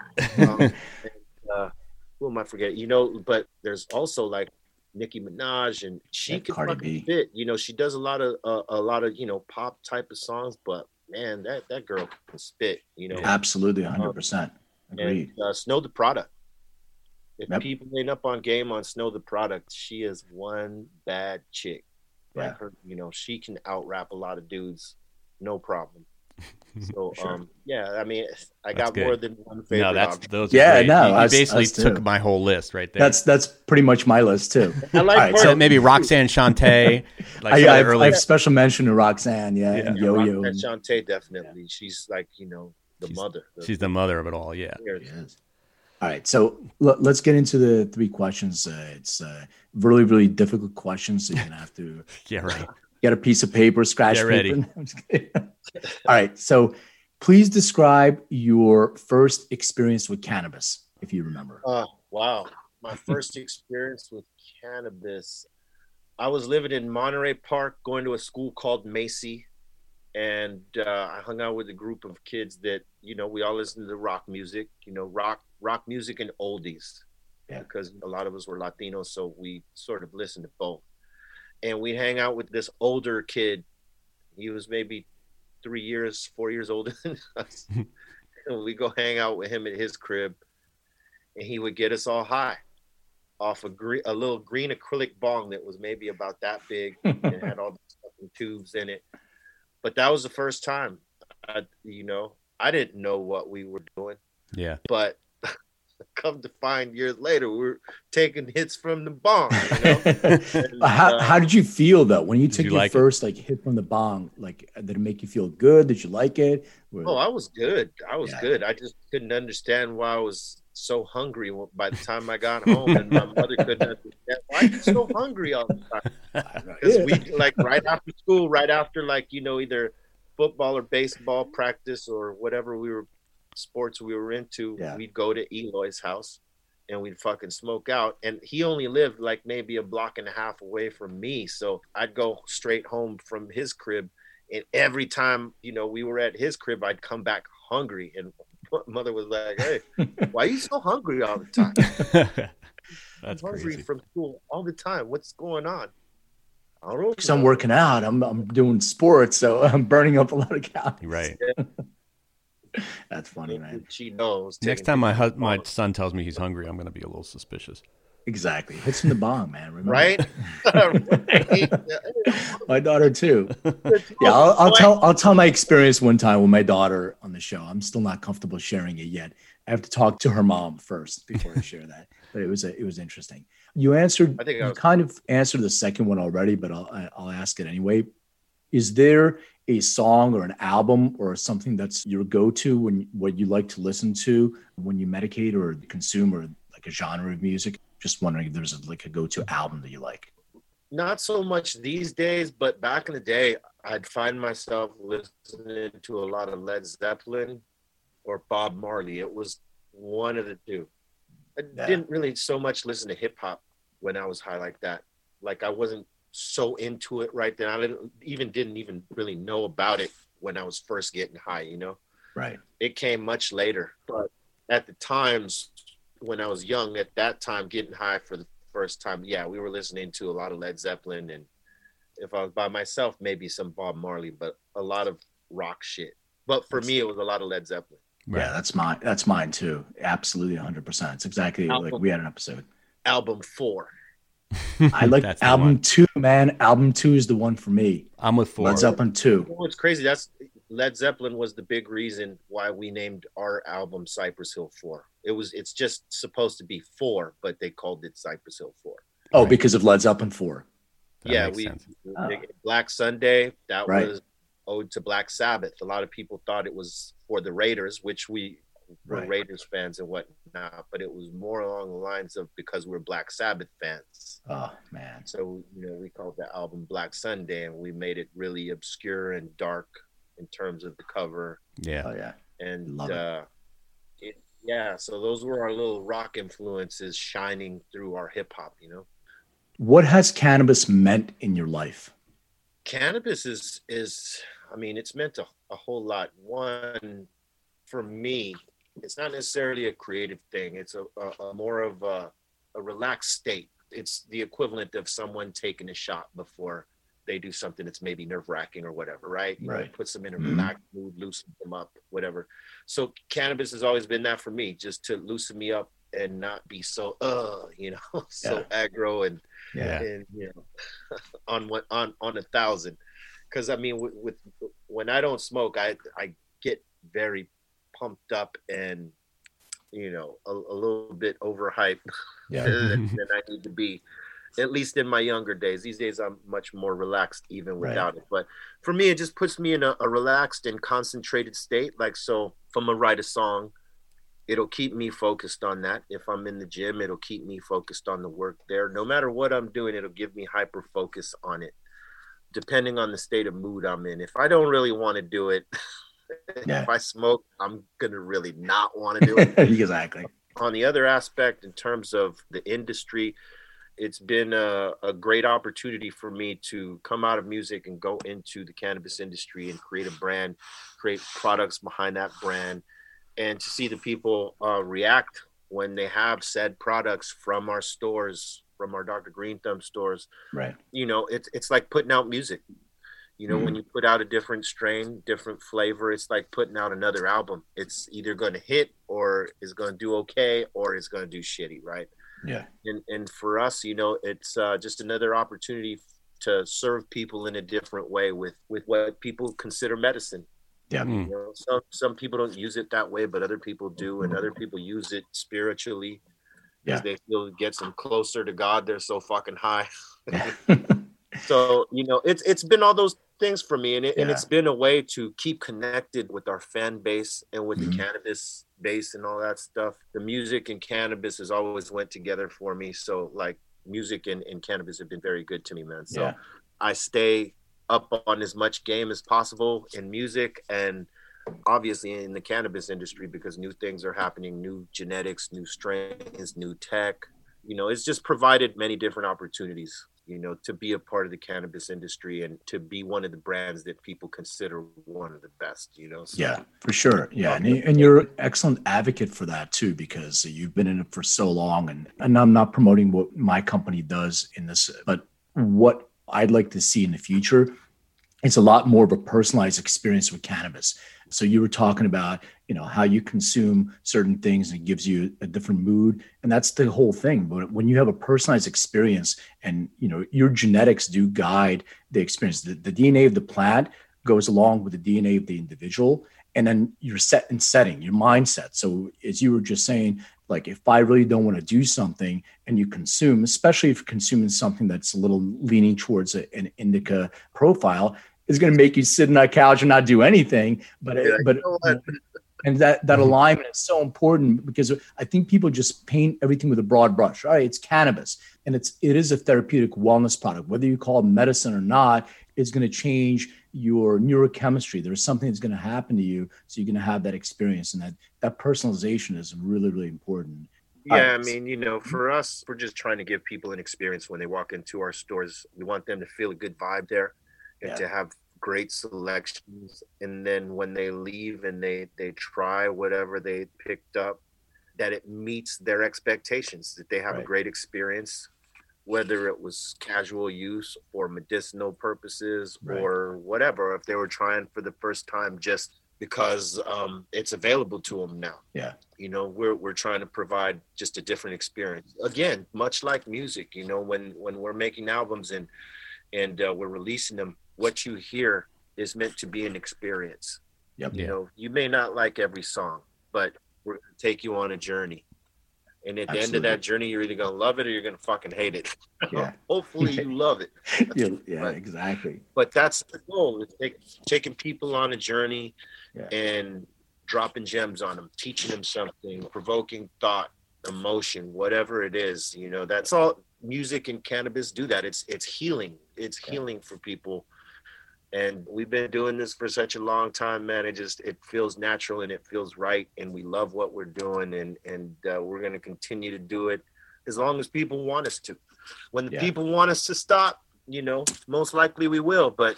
Who am I forgetting? You know, but there's also like Nicki Minaj, and she can fucking fit. You know, she does a lot of, you know, pop type of songs, but man, that girl can spit, you know. Absolutely, 100%. Agreed. And, Snow the Product. If people ain't up on game on Snow the Product, she is one bad chick. Like her, you know, she can out rap a lot of dudes, no problem. So I mean, I got more than one favorite. No, that's those. Yeah, great. No, you basically took my whole list right there. That's pretty much my list too. I like so maybe Roxanne Shante. Like I have special mention to Roxanne, and Yo-Yo. Roxanne Shante, definitely. Yeah. She's like, you know, she's mother. She's the mother of it all. Yeah. All right, so let's get into the three questions. It's really, really difficult questions, so you're gonna have to get a piece of paper, scratch paper. All right, so please describe your first experience with cannabis, if you remember. Oh, wow, my first experience with cannabis. I was living in Monterey Park, going to a school called Macy, and I hung out with a group of kids that, you know, we all listened to rock music, you know, rock music and oldies, because a lot of us were Latinos, so we sort of listened to both. And we hang out with this older kid. He was maybe 4 years older than us. And we go hang out with him at his crib, and he would get us all high off a little green acrylic bong that was maybe about that big and had all these fucking tubes in it. But that was the first time, I didn't know what we were doing. Yeah, but come to find years later, we were taking hits from the bong. You know? And, how did you feel though when you took your first like hit from the bong? Like, did it make you feel good? Did you like it? Oh, I was good. I was good. I just couldn't understand why I was so hungry by the time I got home, and my mother couldn't understand why I'm so hungry all the time. Because we like right after school, right after like either football or baseball practice or whatever sports we were into, we'd go to Eloy's house and we'd fucking smoke out. And he only lived like maybe a block and a half away from me, so I'd go straight home from his crib. And every time we were at his crib, I'd come back hungry, and mother was like, "Hey, why are you so hungry all the time?" That's I'm hungry crazy. From school all the time. What's going on? I don't know. Because I'm working out. I'm doing sports, so I'm burning up a lot of calories. Right. Yeah. That's funny, man. She knows. Next time my son tells me he's hungry, I'm going to be a little suspicious. Exactly. Hits from the bong, man. Remember? Right. My daughter too. Yeah, I'll tell my experience one time with my daughter on the show. I'm still not comfortable sharing it yet. I have to talk to her mom first before I share that. But it was interesting. You answered. I think you kind of answered the second one already, but I'll ask it anyway. Is there a song or an album or something that's your go-to when what you like to listen to when you medicate or consume, or like a genre of music? Just wondering if there's a go-to album that you like. Not so much these days, but back in the day, I'd find myself listening to a lot of Led Zeppelin or Bob Marley. It was one of the two. I didn't really so much listen to hip-hop when I was high like that. Like, I wasn't so into it right then. I didn't even really know about it when I was first getting high, Right. It came much later. But at the times, when I was young, at that time, getting high for the first time, we were listening to a lot of Led Zeppelin, and if I was by myself, maybe some Bob Marley, but a lot of rock shit. But for me, it was a lot of Led Zeppelin. Right. Yeah, that's mine too. Absolutely, 100%. It's exactly like we had an episode. Album 4. I like album 2, man. Album 2 is the one for me. I'm with 4. Led Zeppelin 2. Well, it's crazy. That's Led Zeppelin was the big reason why we named our album Cypress Hill 4. It's just supposed to be 4, but they called it Cypress Hill 4. Oh, right. Because of Led Zeppelin 4. Black Sunday, that was owed to Black Sabbath. A lot of people thought it was for the Raiders, which we were Raiders fans and whatnot, but it was more along the lines of because we're Black Sabbath fans. Oh man! So we called the album Black Sunday, and we made it really obscure and dark in terms of the cover. Yeah. Oh, yeah. And so those were our little rock influences shining through our hip hop, What has cannabis meant in your life? Cannabis is it's meant a whole lot. One, for me, it's not necessarily a creative thing. It's a more of a relaxed state. It's the equivalent of someone taking a shot before they do something that's maybe nerve-wracking or whatever, right? It puts them in a relaxed mood, loosens them up, whatever. So cannabis has always been that for me, just to loosen me up and not be so, so aggro and on 1,000. Because I mean, with when I don't smoke, I get very pumped up and a little bit overhyped than I need to be. At least in my younger days. These days, I'm much more relaxed even without it. But for me, it just puts me in a relaxed and concentrated state. Like, so if I'm going to write a song, it'll keep me focused on that. If I'm in the gym, it'll keep me focused on the work there. No matter what I'm doing, it'll give me hyper-focus on it, depending on the state of mood I'm in. If I don't really want to do it, if I smoke, I'm going to really not want to do it. Exactly. On the other aspect, in terms of the industry, it's been a great opportunity for me to come out of music and go into the cannabis industry and create a brand, create products behind that brand, and to see the people react when they have said products from our stores, from our Dr. Green Thumb stores. Right. It's like putting out music. When you put out a different strain, different flavor, it's like putting out another album. It's either going to hit or it's going to do okay or it's going to do shitty, right? Yeah. And for us, it's just another opportunity to serve people in a different way with what people consider medicine. Yeah. You know, some people don't use it that way, but other people do, and other people use it spiritually. Yeah. They feel it gets them closer to God. They're so fucking high. So, you know, it's been all those things for me, and it's been a way to keep connected with our fan base and with the cannabis base and all that stuff. The music and cannabis has always went together for me. So, like, music and cannabis have been very good to me, man. So I stay up on as much game as possible in music and obviously in the cannabis industry, because new things are happening, new genetics, new strains, new tech. You know, it's just provided many different opportunities, you know, to be a part of the cannabis industry and to be one of the brands that people consider one of the best, you know? So, yeah, for sure. Yeah. And you're an excellent advocate for that too, because you've been in it for so long, and I'm not promoting what my company does in this, but what I'd like to see in the future, it's a lot more of a personalized experience with cannabis. So you were talking about, you know, how you consume certain things and it gives you a different mood. And that's the whole thing. But when you have a personalized experience and, you know, your genetics do guide the experience, the DNA of the plant goes along with the DNA of the individual, and then your set and setting, your mindset. So as you were just saying, like, if I really don't want to do something and you consume, especially if you're consuming something that's a little leaning towards an indica profile, is going to make you sit in that couch and not do anything. And that alignment is so important, because I think people just paint everything with a broad brush. All right, it's cannabis, and it is a therapeutic wellness product. Whether you call it medicine or not, it's going to change your neurochemistry. There's something that's going to happen to you, so you're going to have that experience, and that personalization is really, really important. Yeah, I mean, you know, for us, we're just trying to give people an experience when they walk into our stores. We want them to feel a good vibe there. Yeah. To have great selections, and then when they leave and they try whatever they picked up, that it meets their expectations, that they have a great experience, whether it was casual use or medicinal purposes or whatever, if they were trying for the first time just because it's available to them now. Yeah. You know, we're trying to provide just a different experience. Again, much like music, you know, when we're making albums and we're releasing them, what you hear is meant to be an experience. Yep. You know, you may not like every song, but we're going to take you on a journey. And at the end of that journey, you're either going to love it or you're going to fucking hate it. Yeah. Hopefully you love it. Exactly. But that's the goal, is taking people on a journey and dropping gems on them, teaching them something, provoking thought, emotion, whatever it is. You know, that's all. Music and cannabis do that. It's healing. It's healing for people. And we've been doing this for such a long time, man. It feels natural and it feels right. And we love what we're doing, and we're going to continue to do it as long as people want us to. When the people want us to stop, you know, most likely we will, but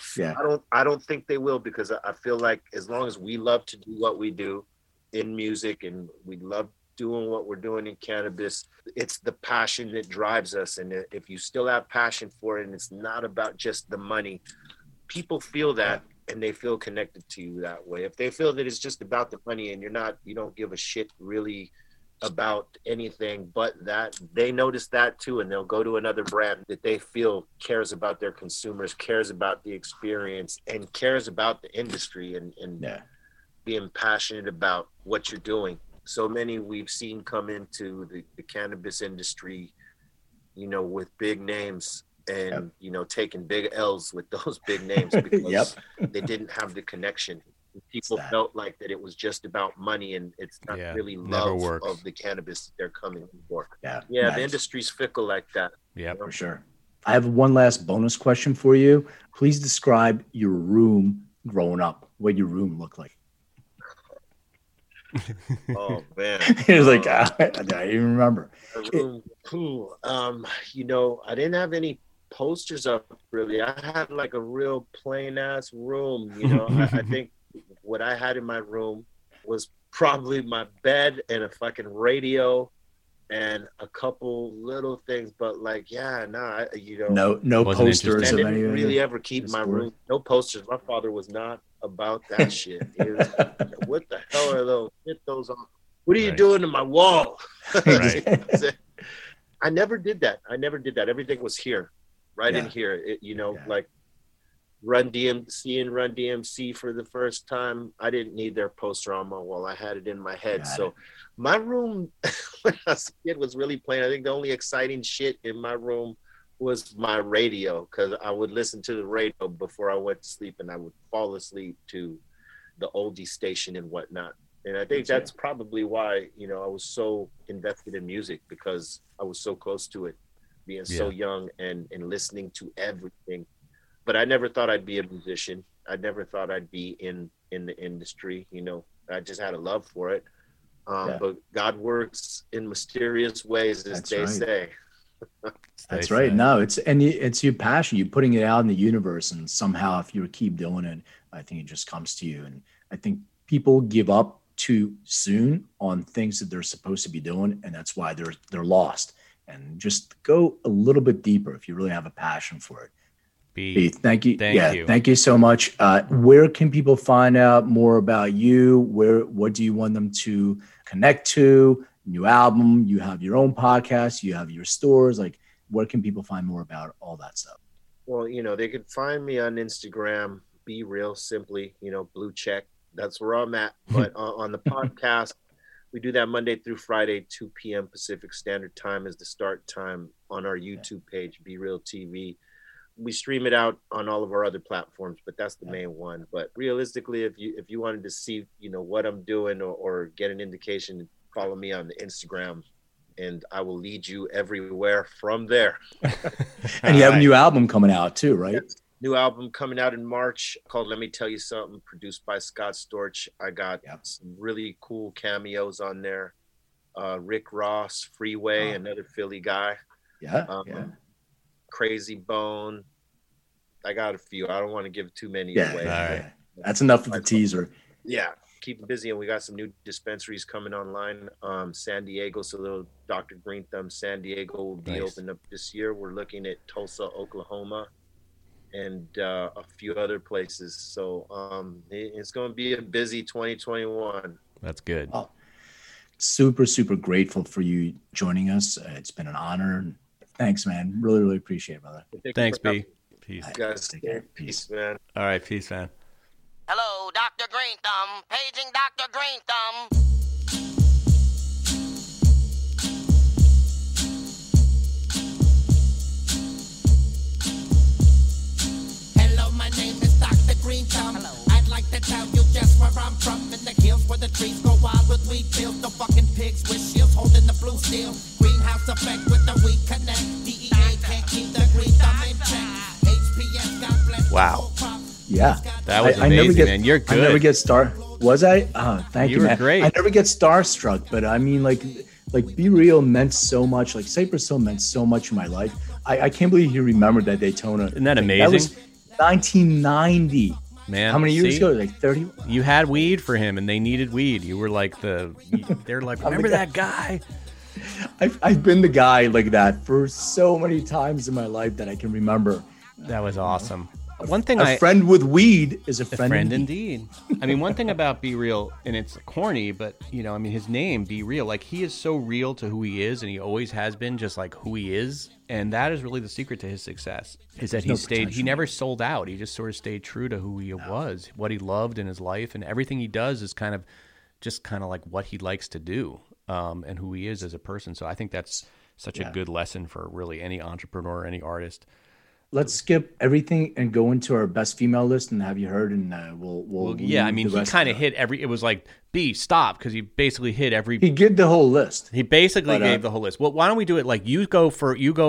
I don't think they will, because I feel like as long as we love to do what we do in music and we love doing what we're doing in cannabis, it's the passion that drives us. And if you still have passion for it, and it's not about just the money, people feel that and they feel connected to you that way. If they feel that it's just about the money and you don't give a shit really about anything but that, they notice that too, and they'll go to another brand that they feel cares about their consumers, cares about the experience, and cares about the industry and being passionate about what you're doing. So many we've seen come into the cannabis industry, you know, with big names and, you know, taking big L's with those big names because they didn't have the connection. People felt like that it was just about money, and it's not really love of the cannabis they're coming for. The industry's fickle like that. Yeah, you know? For sure. I have one last bonus question for you. Please describe your room growing up, what your room looked like. Oh man, it was like I don't even remember. Cool. You know, I didn't have any posters up really. I had like a real plain ass room. You know, I think what I had in my room was probably my bed and a fucking radio and a couple little things. But like, you know, no posters. I didn't really ever keep my room. No posters. My father was not about that shit. Was, what the hell are those? Get those off. What are you doing to my wall? I never did that. Everything was here, in here. It, you know, like Run DMC and Run DMC for the first time. I didn't need their poster on my wall. I had it in my head. My room when I was a kid was really plain. I think the only exciting shit in my room was my radio, because I would listen to the radio before I went to sleep, and I would fall asleep to the oldie station and whatnot. And I think that's probably why, you know, I was so invested in music, because I was so close to it, being so young and listening to everything. But I never thought I'd be a musician. I never thought I'd be in the industry. You know, I just had a love for it. But God works in mysterious ways, as they say. That's right. No, it's your passion. You're putting it out in the universe, and somehow, if you keep doing it, I think it just comes to you. And I think people give up too soon on things that they're supposed to be doing, and that's why they're lost. And just go a little bit deeper if you really have a passion for it. B, thank you. Thank you so much. Where can people find out more about you? What do you want them to connect to? New album, you have your own podcast, you have your stores. Like, where can people find more about all that stuff? Well, you know, they can find me on Instagram, Be Real Simply, you know, blue check. That's where I'm at. But on the podcast, we do that Monday through Friday, 2 p.m. Pacific Standard Time is the start time. On our YouTube page, Be Real TV. We stream it out on all of our other platforms, but that's the main one. But realistically, if you wanted to see, you know, what I'm doing or get an indication, follow me on the Instagram, and I will lead you everywhere from there. And you have a new album coming out too, right? Yes. New album coming out in March called Let Me Tell You Something, produced by Scott Storch. I got some really cool cameos on there. Rick Ross, Freeway, another Philly guy. Crazy Bone. I got a few. I don't want to give too many away. All right. That's enough for the teaser. Yeah. Keep them busy, and we got some new dispensaries coming online. San Diego, so little Dr. Green Thumb San Diego will be opened up this year. We're looking at Tulsa, Oklahoma, and a few other places. So it's going to be a busy 2021. That's good. Well, super, super grateful for you joining us. It's been an honor. Thanks, man. Really, really appreciate it, brother. Thanks, B. Peace. Guys, take care. Peace, man. All right. Peace, man. Hello, Dr. Green Thumb. Paging Dr. Green Thumb. Hello, my name is Dr. Green Thumb. Hello. I'd like to tell you just where I'm from. In the hills where the trees go wild with weed pills. The fucking pigs with shields holding the blue steel. Greenhouse effect with the weed connect. DEA can't keep the green thumb in check. HPS, God bless. Wow. Yeah, that was amazing, man. You're good. I never get thank you, man. Great. I never get starstruck, but I mean, like Be Real meant so much. Like Cypress Hill meant so much in my life. I can't believe you remembered that Daytona. Isn't that amazing? That was 1990. Man, how many years ago? Like 30. You had weed for him, and they needed weed. You were like they're like, remember that guy? I've been the guy like that for so many times in my life that I can remember. That was awesome. One thing, a friend with weed is a friend indeed. I mean, one thing about Be Real, and it's corny, but you know, I mean, his name, Be Real, like he is so real to who he is, and he always has been, just like who he is, and that is really the secret to his success. Is that he never sold out. He just sort of stayed true to who he was, what he loved in his life, and everything he does is kind of like what he likes to do, and who he is as a person. So I think that's such a good lesson for really any entrepreneur, any artist. Let's skip everything and go into our best female list and have you heard, and we'll yeah, I mean, he kind of hit every, it was like B stop, because he basically hit every, he gave the whole list. He basically gave the whole list. Well, why don't we do it like you go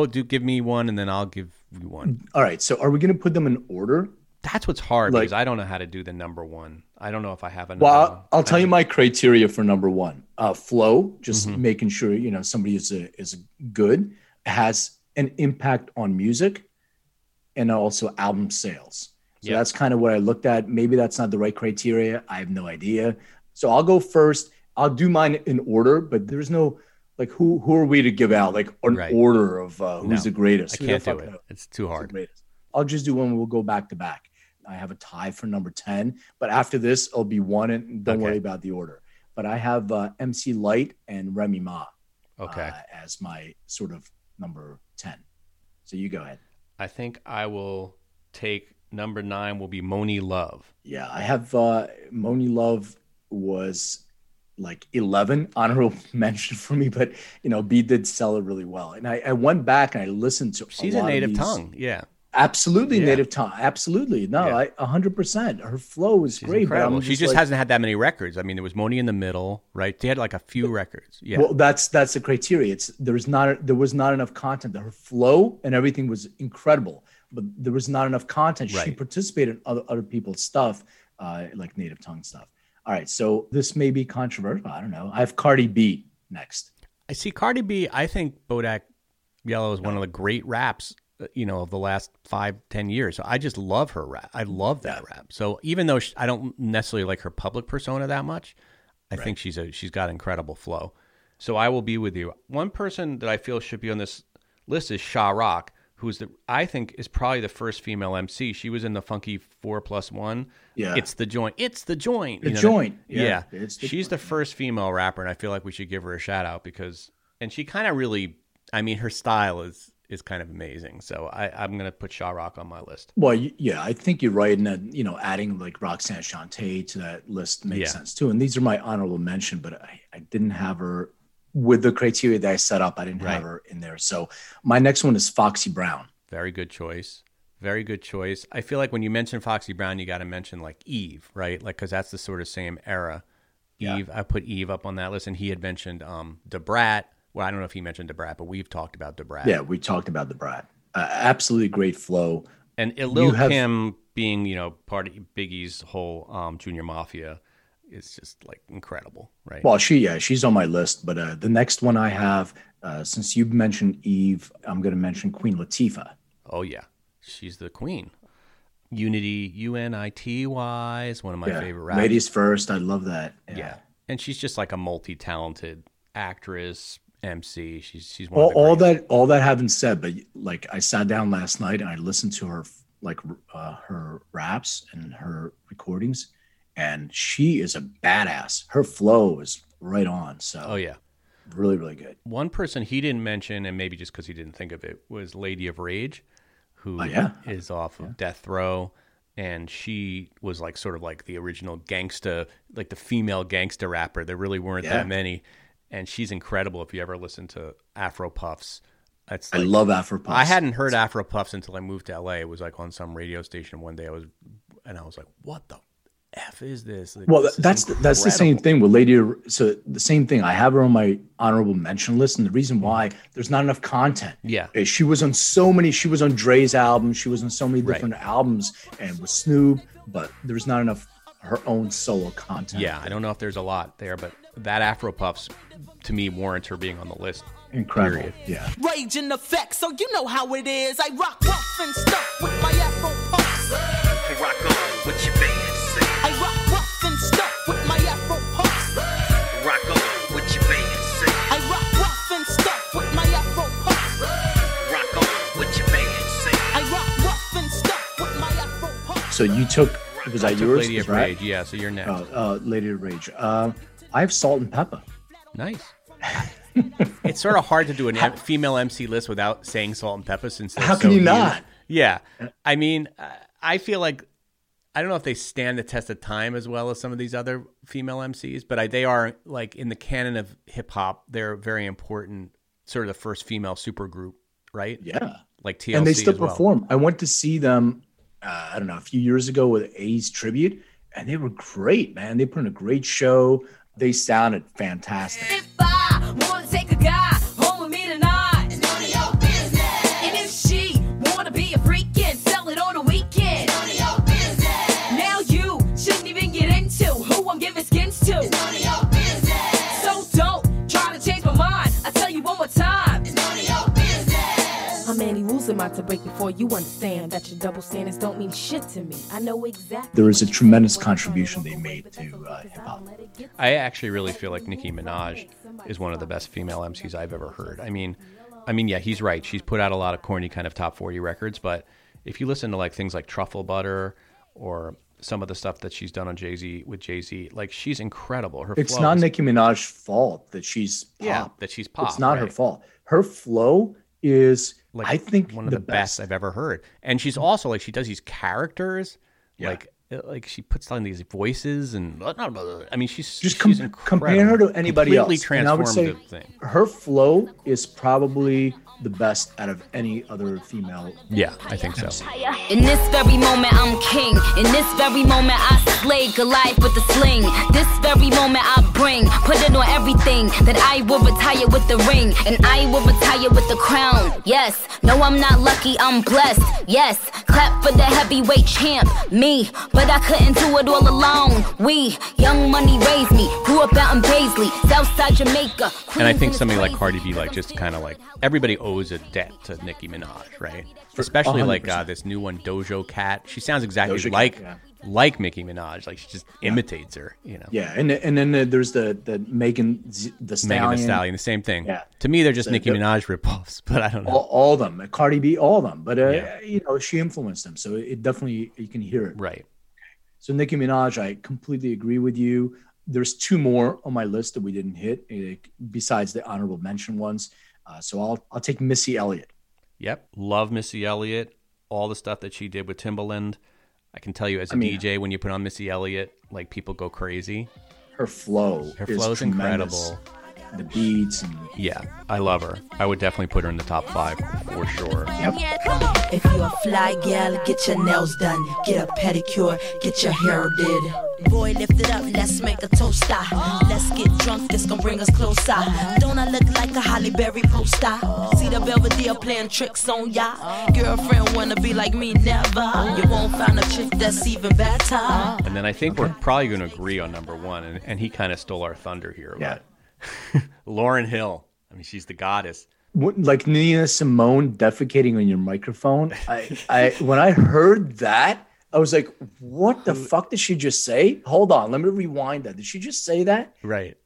give me one, and then I'll give you one. All right. So are we going to put them in order? That's what's hard, because I don't know how to do the number one. I don't know if I have another. Well, I'll tell you my criteria for number one. Flow, just making sure, you know, somebody is good, has an impact on music, and also album sales. So that's kind of what I looked at. Maybe that's not the right criteria. I have no idea. So I'll go first. I'll do mine in order, but there's no, like, who are we to give out, like, an order of who's the greatest? I can't do it. It's too hard. I'll just do one. We'll go back to back. I have a tie for number 10, but after this, it'll be one, and don't worry about the order. But I have MC Lyte and Remy Ma as my sort of number 10. So you go ahead. I think I will take Number 9 will be Moni Love. Yeah, I have Moni Love was like 11 honorable mention for me, but you know, B did sell it really well. And I went back and I listened to She's a native tongue. Yeah. Absolutely. Yeah. Native tongue. Absolutely. No, yeah. 100%. Her flow is She's great. Incredible. But she just hasn't had that many records. I mean, there was Moni in the Middle, right? They had like a few records. Yeah. Well, that's the criteria. There was not enough content. Her flow and everything was incredible, but there was not enough content. Right. She participated in other people's stuff, like native tongue stuff. All right, so this may be controversial. I don't know. I have Cardi B next. I see Cardi B. I think Bodak Yellow is one of the great raps, you know, of the last 5-10 years. So I just love her rap. I love that rap. So even though I don't necessarily like her public persona that much, I think she's got incredible flow. So I will be with you. One person that I feel should be on this list is Sha Rock, who's I think is probably the first female MC. She was in the Funky 4+1. Yeah. It's the joint. Yeah. She's the first female rapper, and I feel like we should give her a shout out because, and she kind of really, I mean, her style is kind of amazing. So I'm going to put Sha Rock on my list. Well, yeah, I think you're right. And then, you know, adding like Roxanne Shante to that list makes sense too. And these are my honorable mention, but I didn't have her with the criteria that I set up. I didn't have her in there. So my next one is Foxy Brown. Very good choice. Very good choice. I feel like when you mention Foxy Brown, you got to mention like Eve, right? Like, because that's the sort of same era. Yeah. Eve, I put Eve up on that list, and he had mentioned DeBrat. Well, I don't know if he mentioned DeBrat, but we've talked about DeBrat. Yeah, we talked about DeBrat. Absolutely great flow. And Lil Kim being, you know, part of Biggie's whole Junior Mafia. It's just like incredible, right? Well, she's on my list, but the next one I have, since you mentioned Eve, I'm going to mention Queen Latifah. Oh yeah, she's the queen. Unity, Unity is one of my favorite rappers. Ladies first, I love that. Yeah, and she's just like a multi-talented actress, MC. She's one. Well, of the all that haven't said, but like I sat down last night and I listened to her like her raps and her recordings. And she is a badass. Her flow is right on. So, oh yeah, really, really good. One person he didn't mention, and maybe just because he didn't think of it, was Lady of Rage, who is off of Death Row, and she was like sort of like the original gangsta, like the female gangsta rapper. There really weren't that many, and she's incredible. If you ever listen to Afro Puffs, that's like, I love Afro Puffs. I hadn't heard Afro Puffs until I moved to LA. It was like on some radio station one day. I was like, what the F is this? Like, well, that's the same thing with Lady. So the same thing. I have her on my honorable mention list, and the reason why there's not enough content. Yeah, she was on so many. She was on Dre's album. She was on so many different albums, and with Snoop. But there's not enough her own solo content. Yeah, I don't know if there's a lot there, but that Afro Puffs to me warrants her being on the list. Incredible. Period. Yeah. Rage in effect, so you know how it is. I rock puff and stuff with my Afro Puffs. I rock on with your baby. So you took, was that yours? Lady of Rage, yeah, so you're next. Lady of Rage. I have Salt and Pepper. Nice. It's sort of hard to do a female MC list without saying Salt and Pepper since they're How can you not? Yeah. I mean, I feel like, I don't know if they stand the test of time as well as some of these other female MCs, but they are, like, in the canon of hip-hop, they're very important, sort of the first female supergroup, right? Yeah. Like TLC and they still perform. I went to see them... I don't know, a few years ago with A's tribute, and they were great, man. They put in a great show. They sounded fantastic. If I want to take a guy home with me tonight, it's none of your business. And if she want to be a freak and sell it on a weekend, it's none of your business. Now you shouldn't even get into who I'm giving skins to. It's none of your business. So don't try to change my mind. I tell you one more time, it's none of your business. How many rules am I to break before you understand that your double standards don't mean shit to me? I know exactly. There is a tremendous contribution they made to hip-hop. I actually really feel like Nicki Minaj is one of the best female MCs I've ever heard. I mean, yeah, he's right. She's put out a lot of corny kind of top 40 records, but if you listen to like things like Truffle Butter or some of the stuff that she's done on Jay-Z, like she's incredible. Her it's not Nicki Minaj's fault that she's pop. It's not her fault. Her flow is like I think one of the best I've ever heard. And she's also like, she does these characters, like she puts on these voices and I mean, she's incredible. Compare her to anybody else. And I would say her flow is probably the best out of any other female. Yeah, I think so. In this very moment, I'm king. In this very moment, I slay Goliath with the sling. This very moment, I bring, put it on everything, that I will retire with the ring, and I will retire with the crown. Yes, no, I'm not lucky, I'm blessed. Yes, clap for the heavyweight champ, me. But I couldn't do it all alone. We, Young Money raised me, grew up out in Paisley, Southside Jamaica. And I think somebody like Cardi B, like, just kind of like, everybody owes a debt to Nicki Minaj, right? Especially 100%. Like this new one, Doja Cat. She sounds exactly like Nicki Minaj. Like, she just imitates her, you know? Yeah, and then there's the Megan Thee Stallion, the same thing. Yeah. To me, they're just Nicki Minaj ripoffs, but I don't know. All of them, Cardi B, all of them. But, you know, she influenced them, so it definitely, you can hear it. Right. So Nicki Minaj, I completely agree with you. There's two more on my list that we didn't hit, besides the honorable mention ones. So I'll take Missy Elliott. Yep, love Missy Elliott. All the stuff that she did with Timbaland, I can tell you as a DJ, when you put on Missy Elliott, like, people go crazy. Her flow is incredible. The beats. Yeah, I love her. I would definitely put her in the top 5 for sure. Yep. If you're a fly gal, get your nails done, get a pedicure, get your hair did. Boy, lift it up, let's make a toaster. Let's get drunk, this gonna bring us closer. Don't I look like a Halle Berry poster? See the Belvedere playing tricks on ya. Girlfriend wanna be like me, never. You won't find a chick that's even better. And then I think we're probably gonna agree on number 1, and he kind of stole our thunder here. Yeah. But Lauren Hill. I mean, she's the goddess. Like Nina Simone defecating on your microphone. I when I heard that, I was like, what the fuck did she just say? Hold on, let me rewind that. Did she just say that? Right.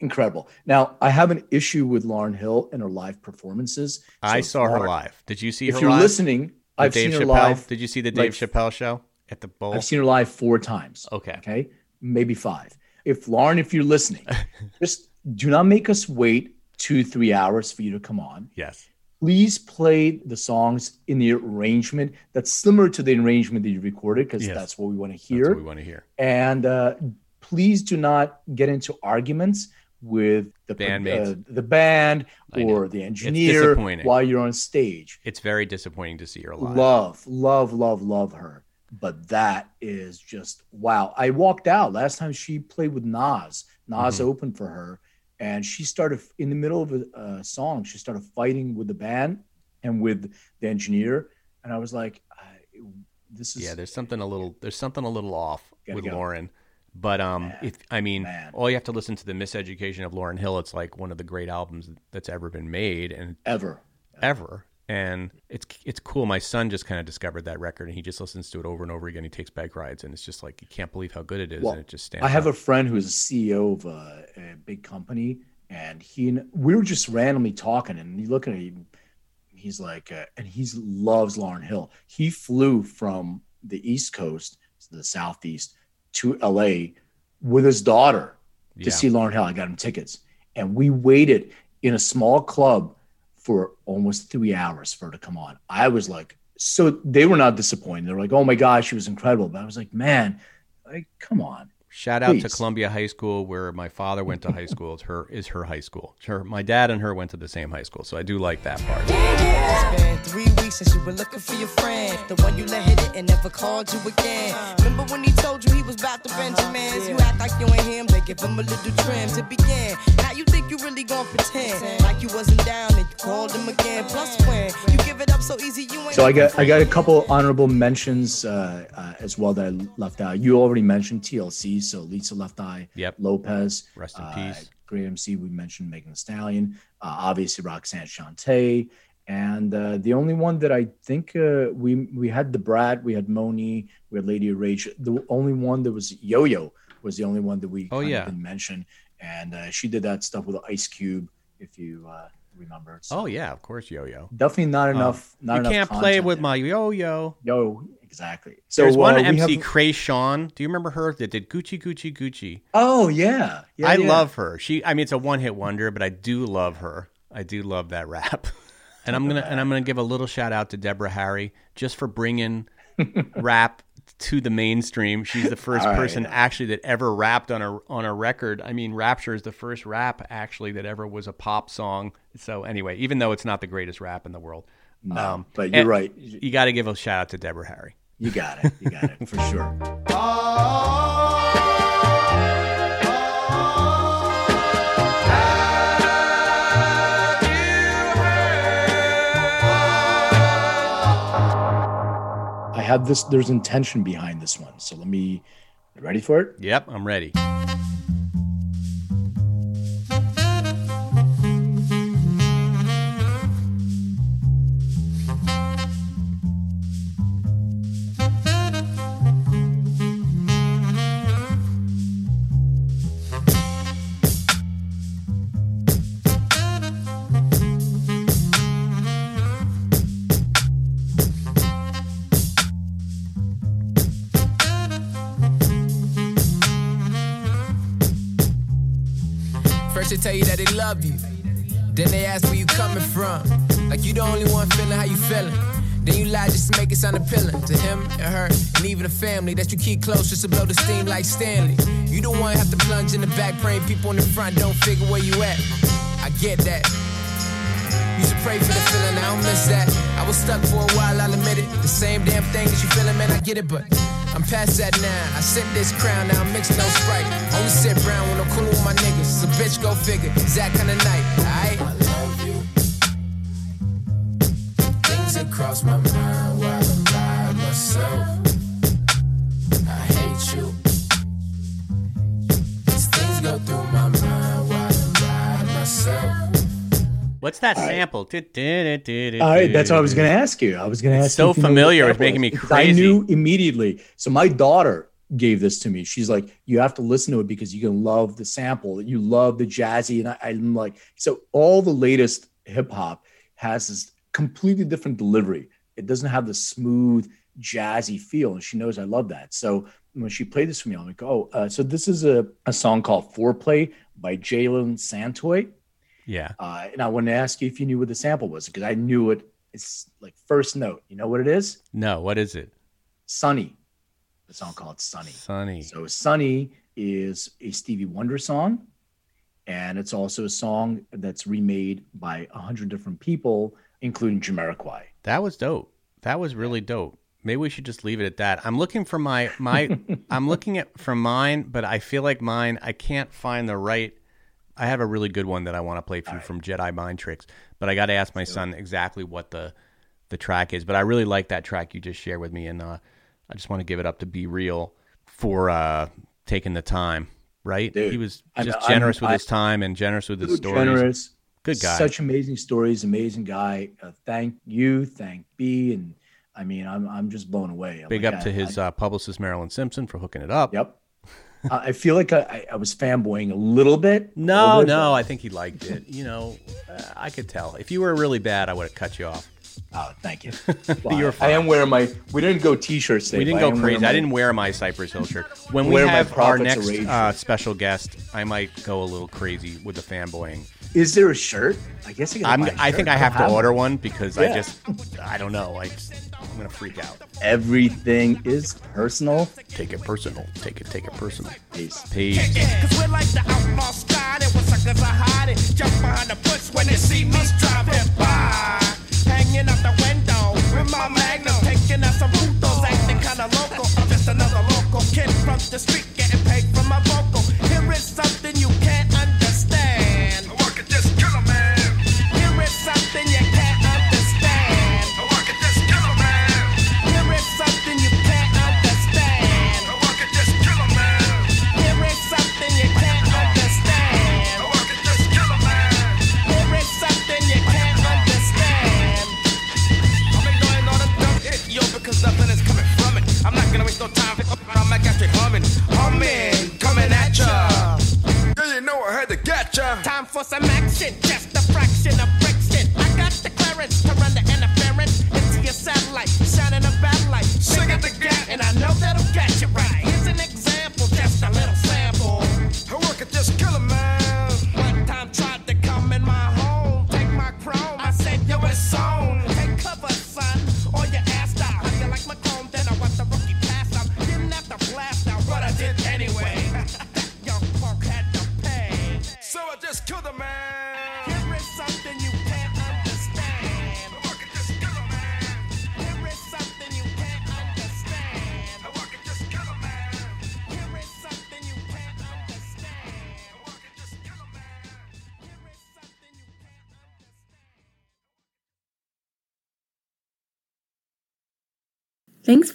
Incredible. Now, I have an issue with Lauren Hill and her live performances. So I saw her live. Did you see her live? If you're listening, I've seen her live. Did you see the Dave Chappelle show at the Bowl? I've seen her live 4 times. Okay. Maybe 5. If you're listening, just do not make us wait 2-3 hours for you to come on. Yes. Please play the songs in the arrangement that's similar to the arrangement that you recorded, because that's what we want to hear. That's what we want to hear. And please do not get into arguments with the band or the engineer while you're on stage. It's very disappointing to see her live. Love her. But that is just, wow. I walked out last time she played with Nas. Nas opened for her. And she started, in the middle of a song, she started fighting with the band and with the engineer. And I was like, this is... Yeah, there's something a little off with Lauren. But all you have to listen to The Miseducation of Lauryn Hill. It's like one of the great albums that's ever been made. And Ever. And it's cool. My son just kind of discovered that record, and he just listens to it over and over again. He takes bike rides, and it's just like, you can't believe how good it is. Well, and it just stands out. I have a friend who is a CEO of a big company, and we were just randomly talking, and he looking at him, he's like, and he loves Lauren Hill. He flew from the East Coast to the Southeast to LA with his daughter to see Lauren Hill. I got him tickets, and we waited in a small club for almost 3 hours for her to come on. I was like, so they were not disappointed. They were like, oh my gosh, she was incredible. But I was like, man, like, come on. Shout out to Columbia High School, where my father went to high school. It's her high school. My dad and her went to the same high school, so I do like that part. It's been 3 weeks since you were looking for your friend, the one you let hit it and never called you again. Remember when he told you he was about to Benjamins? You act like you ain't him, they give him a little trim to begin. Now you think you really gonna pretend like you wasn't down and you called him again. Plus when you give it up so easy, you ain't. So I got a couple honorable mentions as well that I left out. You already mentioned TLC. So Lisa Left Eye, Lopez, rest in peace. Great MC. We mentioned Megan Thee Stallion, obviously Roxanne Shante, and the only one that I think we had the Brat, we had Moni, we had Lady of Rage. The only one that was Yo-Yo was the only one that we didn't mention, and she did that stuff with Ice Cube, if you remember. So of course, Yo-Yo. Definitely not enough. Not enough. You can't play with my Yo-Yo. Exactly. So there's one MC, Krayshawn. Do you remember her that did Gucci, Gucci, Gucci? Oh, yeah. I love her. She, I mean, it's a one-hit wonder, but I do love her. I do love that rap. And I'm gonna give a little shout out to Deborah Harry just for bringing rap to the mainstream. She's the first person actually that ever rapped on a record. I mean, Rapture is the first rap actually that ever was a pop song. So anyway, even though it's not the greatest rap in the world, but you're right. You got to give a shout out to Deborah Harry. You got it for sure. Have this, there's intention behind this one. So let me, ready for it? Yep, I'm ready. Tell you that they love you, then they ask where you coming from, like you the only one feeling how you feeling. Then you lie just to make it sound appealing to him and her and even the family that you keep close just to blow the steam like Stanley. You the one have to plunge in the back, praying people in the front don't figure where you at. I get that. You should pray for the feeling, I don't miss that. I was stuck for a while, I'll admit it. The same damn thing as you feeling, man, I get it, but I'm past that now. I sip this Crown, now I mix no Sprite. Only sip brown when I'm cool with my niggas. So bitch, go figure, Zach on the night, alright? I love you. Things that cross my mind while I'm by myself. I hate you. These things go through my mind while I'm by myself. What's that sample? All right, that's what I was going to ask you. So familiar, it's making me crazy. I knew immediately. So my daughter gave this to me. She's like, you have to listen to it because you can love the sample. You love the jazzy. And I'm like, so all the latest hip hop has this completely different delivery. It doesn't have the smooth, jazzy feel. And she knows I love that. So when she played this for me, I'm like, so this is a song called Foreplay by Jalen Santoy. Yeah. And I wanted to ask you if you knew what the sample was, because I knew it. It's like first note. You know what it is? No. What is it? Sunny. The song called Sunny. Sunny. So Sunny is a Stevie Wonder song. And it's also a song that's remade by 100 different people, including Jamiroquai. That was dope. That was really dope. Maybe we should just leave it at that. I'm looking for my I'm looking at for mine, but I feel like mine, I can't find the right. I have a really good one that I want to play for you from Jedi Mind Tricks, but I got to ask my son exactly what the track is. But I really like that track you just shared with me, and I just want to give it up to Be Real for taking the time. Right? Dude, he was just generous with his time and generous with his stories. Generous, good guy. Such amazing stories, amazing guy. Thank B, and I mean, I'm just blown away. I'm Big up to his publicist Marilyn Simpson for hooking it up. Yep. I feel like I was fanboying a little bit. No, I think he liked it. You know, I could tell. If you were really bad, I would have cut you off. Oh, thank you. Well, you're fine. I am wearing my. We didn't go T-shirts. Today, we didn't go crazy. I didn't wear my Cypress Hill shirt. When we have our next special guest, I might go a little crazy with the fanboying. Is there a shirt? I guess I think I have to order one because I don't know. I'm going to freak out. Everything is personal. Take it personal. Take it personal. Peace. Because we're like the outlaw sky. There were suckers I hide it. Jump behind the bush when they see me driving by. Hanging out the window with my magnum. Taking out some putos. Acting kind of local. I'm just another local kid from the street. Getting paid for my vocal. Here is something you can't understand. I work at this killer, man. Here is something you can't understand. I work at this killer, man. Here is something you can't understand. I work at this killer, man. Here is something you can't understand. I work at this killer, man. Here is something you can't understand. Thanks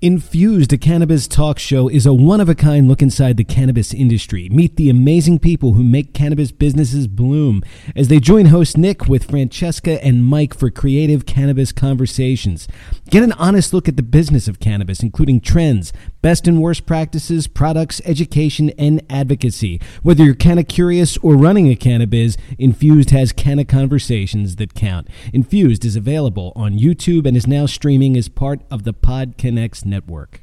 Infused, a cannabis talk show, is a one-of-a-kind look inside the cannabis industry. Meet the amazing people who make cannabis businesses bloom as they join host Nick with Francesca and Mike for creative cannabis conversations. Get an honest look at the business of cannabis, including trends, best and worst practices, products, education, and advocacy. Whether you're canna curious or running a cannabiz, Infused has canna conversations that count. Infused is available on YouTube and is now streaming as part of the PodConnects Network.